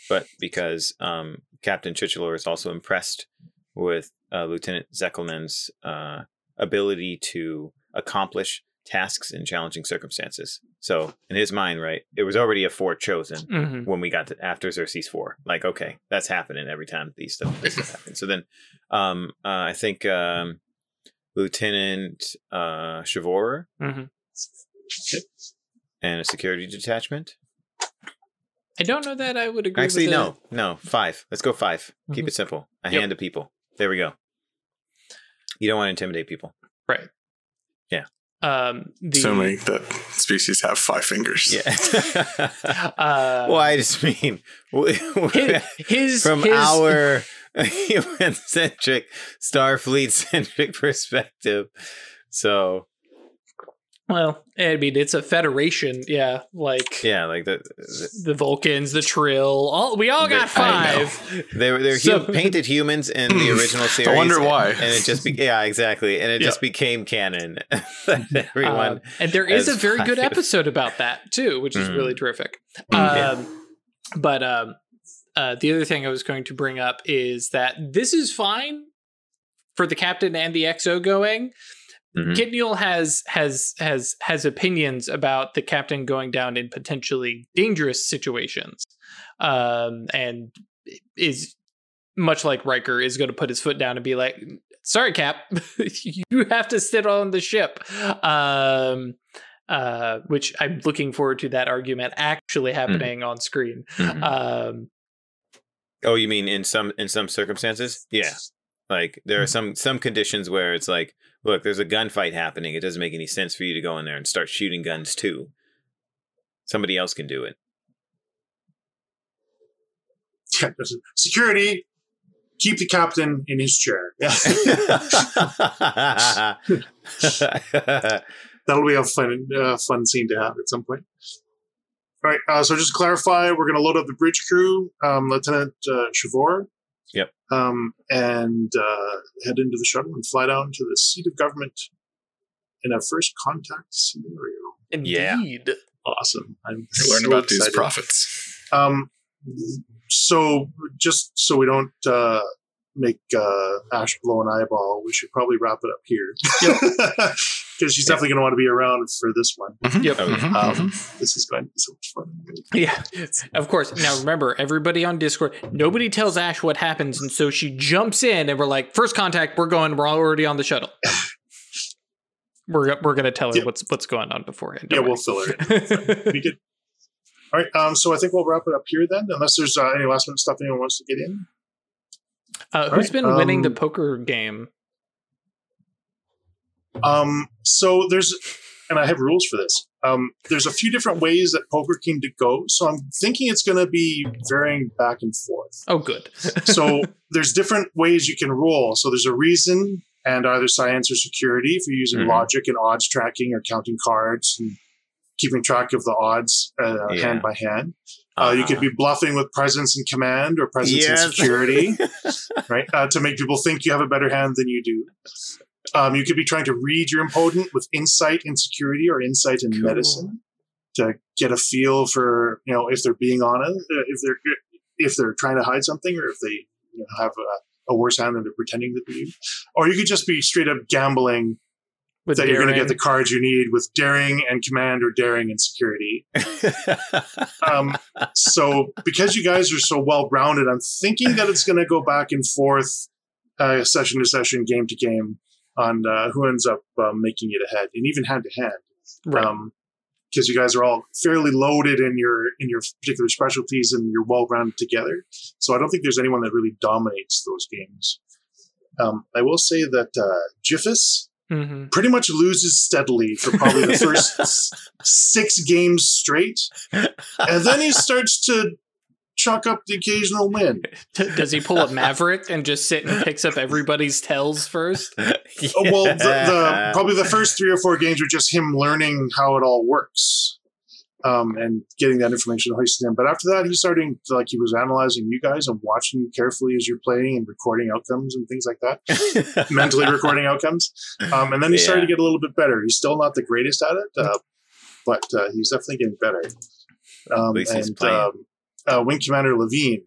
but because um, Captain Chuchelor is also impressed with uh, Lieutenant Zeckelman's uh, ability to accomplish tasks in challenging circumstances. So in his mind, right, it was already a four chosen mm-hmm. when we got to after Xerxes four. Like, okay, that's happening every time these stuff this stuff happens. So then um uh, I think um Lieutenant uh Shavora mm-hmm. and a security detachment. I don't know that I would agree actually with no that. no five. Let's go five. Mm-hmm. Keep it simple. A yep. hand to people. There we go. You don't want to intimidate people, right? Yeah. Um, the... So many that species have five fingers. Yeah. uh, well, I just mean his, his from his... our human-centric, Starfleet-centric perspective. So, well, I mean, it's a Federation. Yeah, like yeah, like the the, the Vulcans, the Trill. All we all got the, five. They're they're so, hum, painted humans in the original series. I wonder why. And, and it just be, yeah, exactly. And it yep. just became canon. Everyone uh, and there is a very five. good episode about that too, which is mm-hmm. really terrific. Mm-hmm. Um, but um, uh, the other thing I was going to bring up is that this is fine for the captain and the X O going. Mm-hmm. Kitneyon has has has has opinions about the captain going down in potentially dangerous situations, um, and is much like Riker is going to put his foot down and be like, "Sorry, Cap, you have to sit on the ship." Um, uh, which I'm looking forward to that argument actually happening mm-hmm. on screen. Mm-hmm. Um, oh, you mean in some in some circumstances? Yeah, like there are some some conditions where it's like, look, there's a gunfight happening. It doesn't make any sense for you to go in there and start shooting guns, too. Somebody else can do it. Security, keep the captain in his chair. That'll be a fun, uh, fun scene to have at some point. All right, uh, so just to clarify, we're going to load up the bridge crew, um, Lieutenant uh, Shavora. Yep. Um, and uh, head into the shuttle and fly down to the seat of government in a first contact scenario. Indeed. Yeah. Awesome. I'm so learn about excited. These prophets. Um, so just so we don't uh, make uh, Ash blow an eyeball, we should probably wrap it up here. Because yep. she's definitely going to want to be around for this one. Mm-hmm. Yep. Mm-hmm. Um, mm-hmm. This is going to be so much fun. Yeah, of course. Now, remember, everybody on Discord, nobody tells Ash what happens. And so she jumps in and we're like, first contact, we're going. We're already on the shuttle. We're we're going to tell her yep. what's what's going on beforehand. Yeah, worry. We'll fill her in. We did. All right. Um, so I think we'll wrap it up here then, unless there's uh, any last minute stuff anyone wants to get in. Uh, who's right. been um, winning the poker game? Um, so there's, and I have rules for this. Um, there's a few different ways that poker came to go. So I'm thinking it's going to be varying back and forth. Oh, good. So there's different ways you can roll. So there's a reason and either science or security if you're using mm-hmm. logic and odds tracking or counting cards and keeping track of the odds uh, yeah. hand by hand. Uh, you could be bluffing with presence and command or presence yes. and security, right? Uh, to make people think you have a better hand than you do. Um, you could be trying to read your opponent with insight and security or insight and cool. medicine to get a feel for, you know, if they're being honest, if they're if they're trying to hide something or if they you know, have a, a worse hand than they're pretending to be. Or you could just be straight up gambling with that daring. You're going to get the cards you need with daring and command or daring and security. um, so because you guys are so well-rounded, I'm thinking that it's going to go back and forth, uh, session to session, game to game, on uh, who ends up uh, making it ahead, and even hand-to-hand. Right. Um, because you guys are all fairly loaded in your in your particular specialties and you're well-rounded together. So I don't think there's anyone that really dominates those games. Um, I will say that uh, Jiffus Mm-hmm. Pretty much loses steadily for probably the first s- six games straight. And then he starts to chalk up the occasional win. Does he pull a Maverick and just sit and picks up everybody's tells first? Yeah. Oh, well, the, the, probably the first three or four games are just him learning how it all works, um, and getting that information hoisted in. But after that, he's starting to, like, he was analyzing you guys and watching you carefully as you're playing and recording outcomes and things like that. Mentally recording outcomes. Um, and then he yeah. started to get a little bit better. He's still not the greatest at it, uh, but uh, he's definitely getting better. Um, at least and, he's playing. Um, Uh, Wing Commander Levine,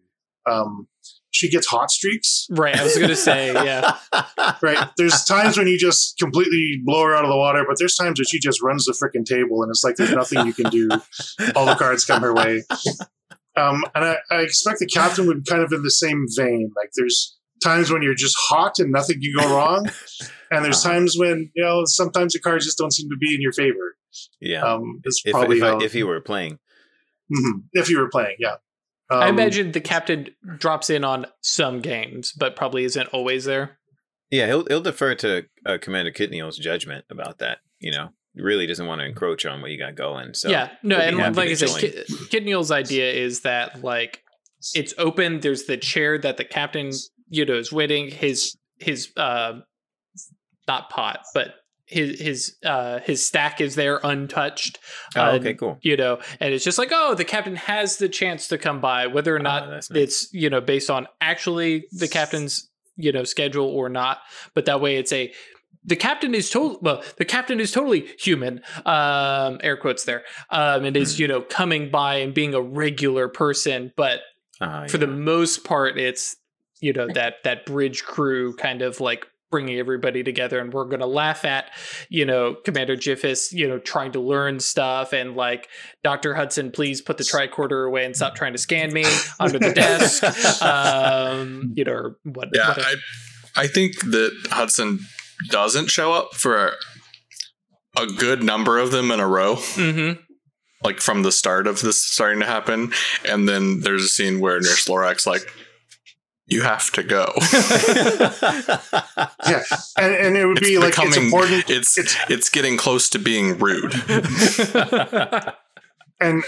um, she gets hot streaks. Right, I was going to say, yeah. Right, there's times when you just completely blow her out of the water, but there's times that she just runs the frickin' table, and it's like there's nothing you can do. All the cards come her way. Um, and I, I expect the captain would be kind of in the same vein. Like, there's times when you're just hot and nothing can go wrong, and there's times when, you know, sometimes the cards just don't seem to be in your favor. Yeah, um, it's if, probably if, I, how, if he were playing. Mm-hmm. If you were playing, yeah. Um, I imagine the captain drops in on some games, but probably isn't always there. Yeah, he'll he'll defer to uh, Commander Kitneyon's judgment about that. You know, he really doesn't want to encroach on what you got going. So yeah, no, and like I said, Kit- Kitneyon's idea is that, like, it's open. There's the chair that the captain, you know, is waiting. His his uh, not pot, but. His his uh, his stack is there untouched. Uh, oh, okay, cool. You know, and it's just like, oh, the captain has the chance to come by, whether or not oh, that's nice. It's, you know, based on actually the captain's, you know, schedule or not. But that way, it's a the captain is total. Well, the captain is totally human. Um, air quotes there. Um, and is mm. you know, coming by and being a regular person, but uh, for yeah. the most part, it's, you know, that that bridge crew kind of like. Bringing everybody together, and we're going to laugh at, you know, Commander Jiffus, you know, trying to learn stuff, and like, Doctor Hudson, please put the tricorder away and stop trying to scan me under the desk, um, you know, or what. Yeah, what I, I think that Hudson doesn't show up for a good number of them in a row, mm-hmm. like from the start of this starting to happen, and then there's a scene where Nurse Lorax like. You have to go. yeah, and, and it would it's be like becoming, it's important. It's, it's it's getting close to being rude. and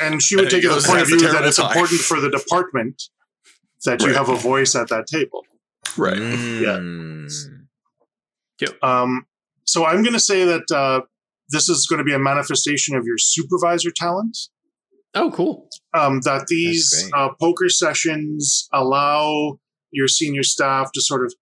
and she would and take it to the point of view that it's time. Important for the department that right. you have a voice at that table. Right. Mm. Yeah. Yep. Um. So I'm going to say that uh, this is going to be a manifestation of your supervisor talent. Oh, cool. Um. That these uh, poker sessions allow. Your senior staff to sort of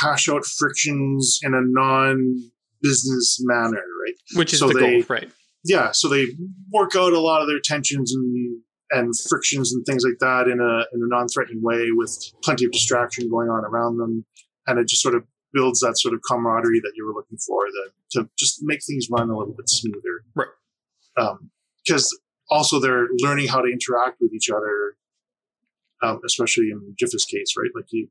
hash out frictions in a non-business manner, right? Which is so the they, goal, right? Yeah, so they work out a lot of their tensions and and frictions and things like that in a in a non-threatening way, with plenty of distraction going on around them, and it just sort of builds that sort of camaraderie that you were looking for, that to just make things run a little bit smoother, right? Um, because also they're learning how to interact with each other. Um, especially in Jiffy's case, right? Like he.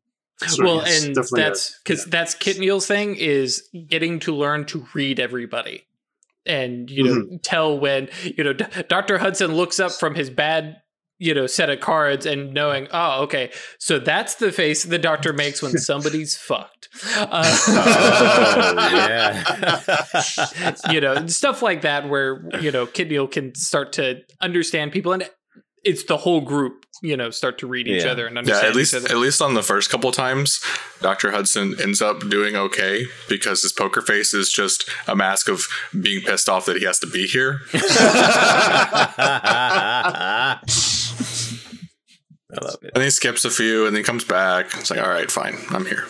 Well, and that's because yeah. that's Kitneel's thing, is getting to learn to read everybody, and you mm-hmm. know, tell when, you know, Doctor Hudson looks up from his bad, you know, set of cards, and knowing, oh, okay, so that's the face the doctor makes when somebody's fucked. Uh, oh, yeah. You know, stuff like that, where, you know, Kitneel can start to understand people, and. It's the whole group, you know, start to read each yeah. other and understand yeah, at least, each other. At least on the first couple times, Doctor Hudson ends up doing okay, because his poker face is just a mask of being pissed off that he has to be here. I love it. And he skips a few and then comes back. It's like, all right, fine, I'm here.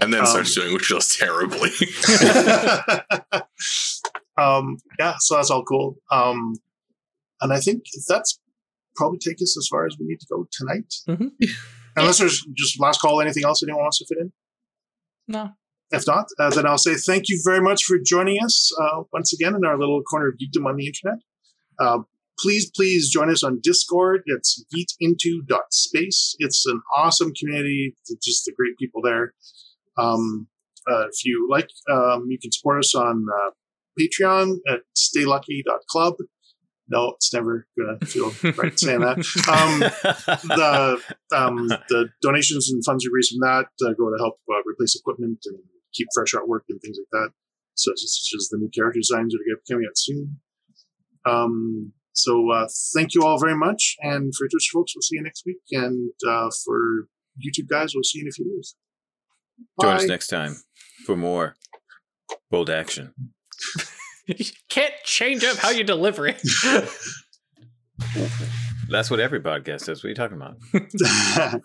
And then um, starts doing which just terribly. um, yeah, so that's all cool. Um, And I think that's probably take us as far as we need to go tonight. Mm-hmm. Unless there's just last call, anything else anyone wants to fit in? No. If not, uh, then I'll say thank you very much for joining us uh, once again in our little corner of geekdom on the internet. Uh, please, please join us on Discord. It's geek into dot space. It's an awesome community. Just the great people there. Um, uh, if you like, um, you can support us on uh, Patreon at stay lucky dot club. No, it's never going to feel right saying that. Um, the um, the donations and funds we raise from that uh, go to help uh, replace equipment and keep fresh artwork and things like that, such as, such as the new character designs that are coming out soon. Um, so uh, thank you all very much. And for Twitch folks, we'll see you next week. And uh, for YouTube guys, we'll see you in a few days. Bye. Join us next time for more bold action. You can't change up how you deliver it. That's what every podcast is. What are you talking about?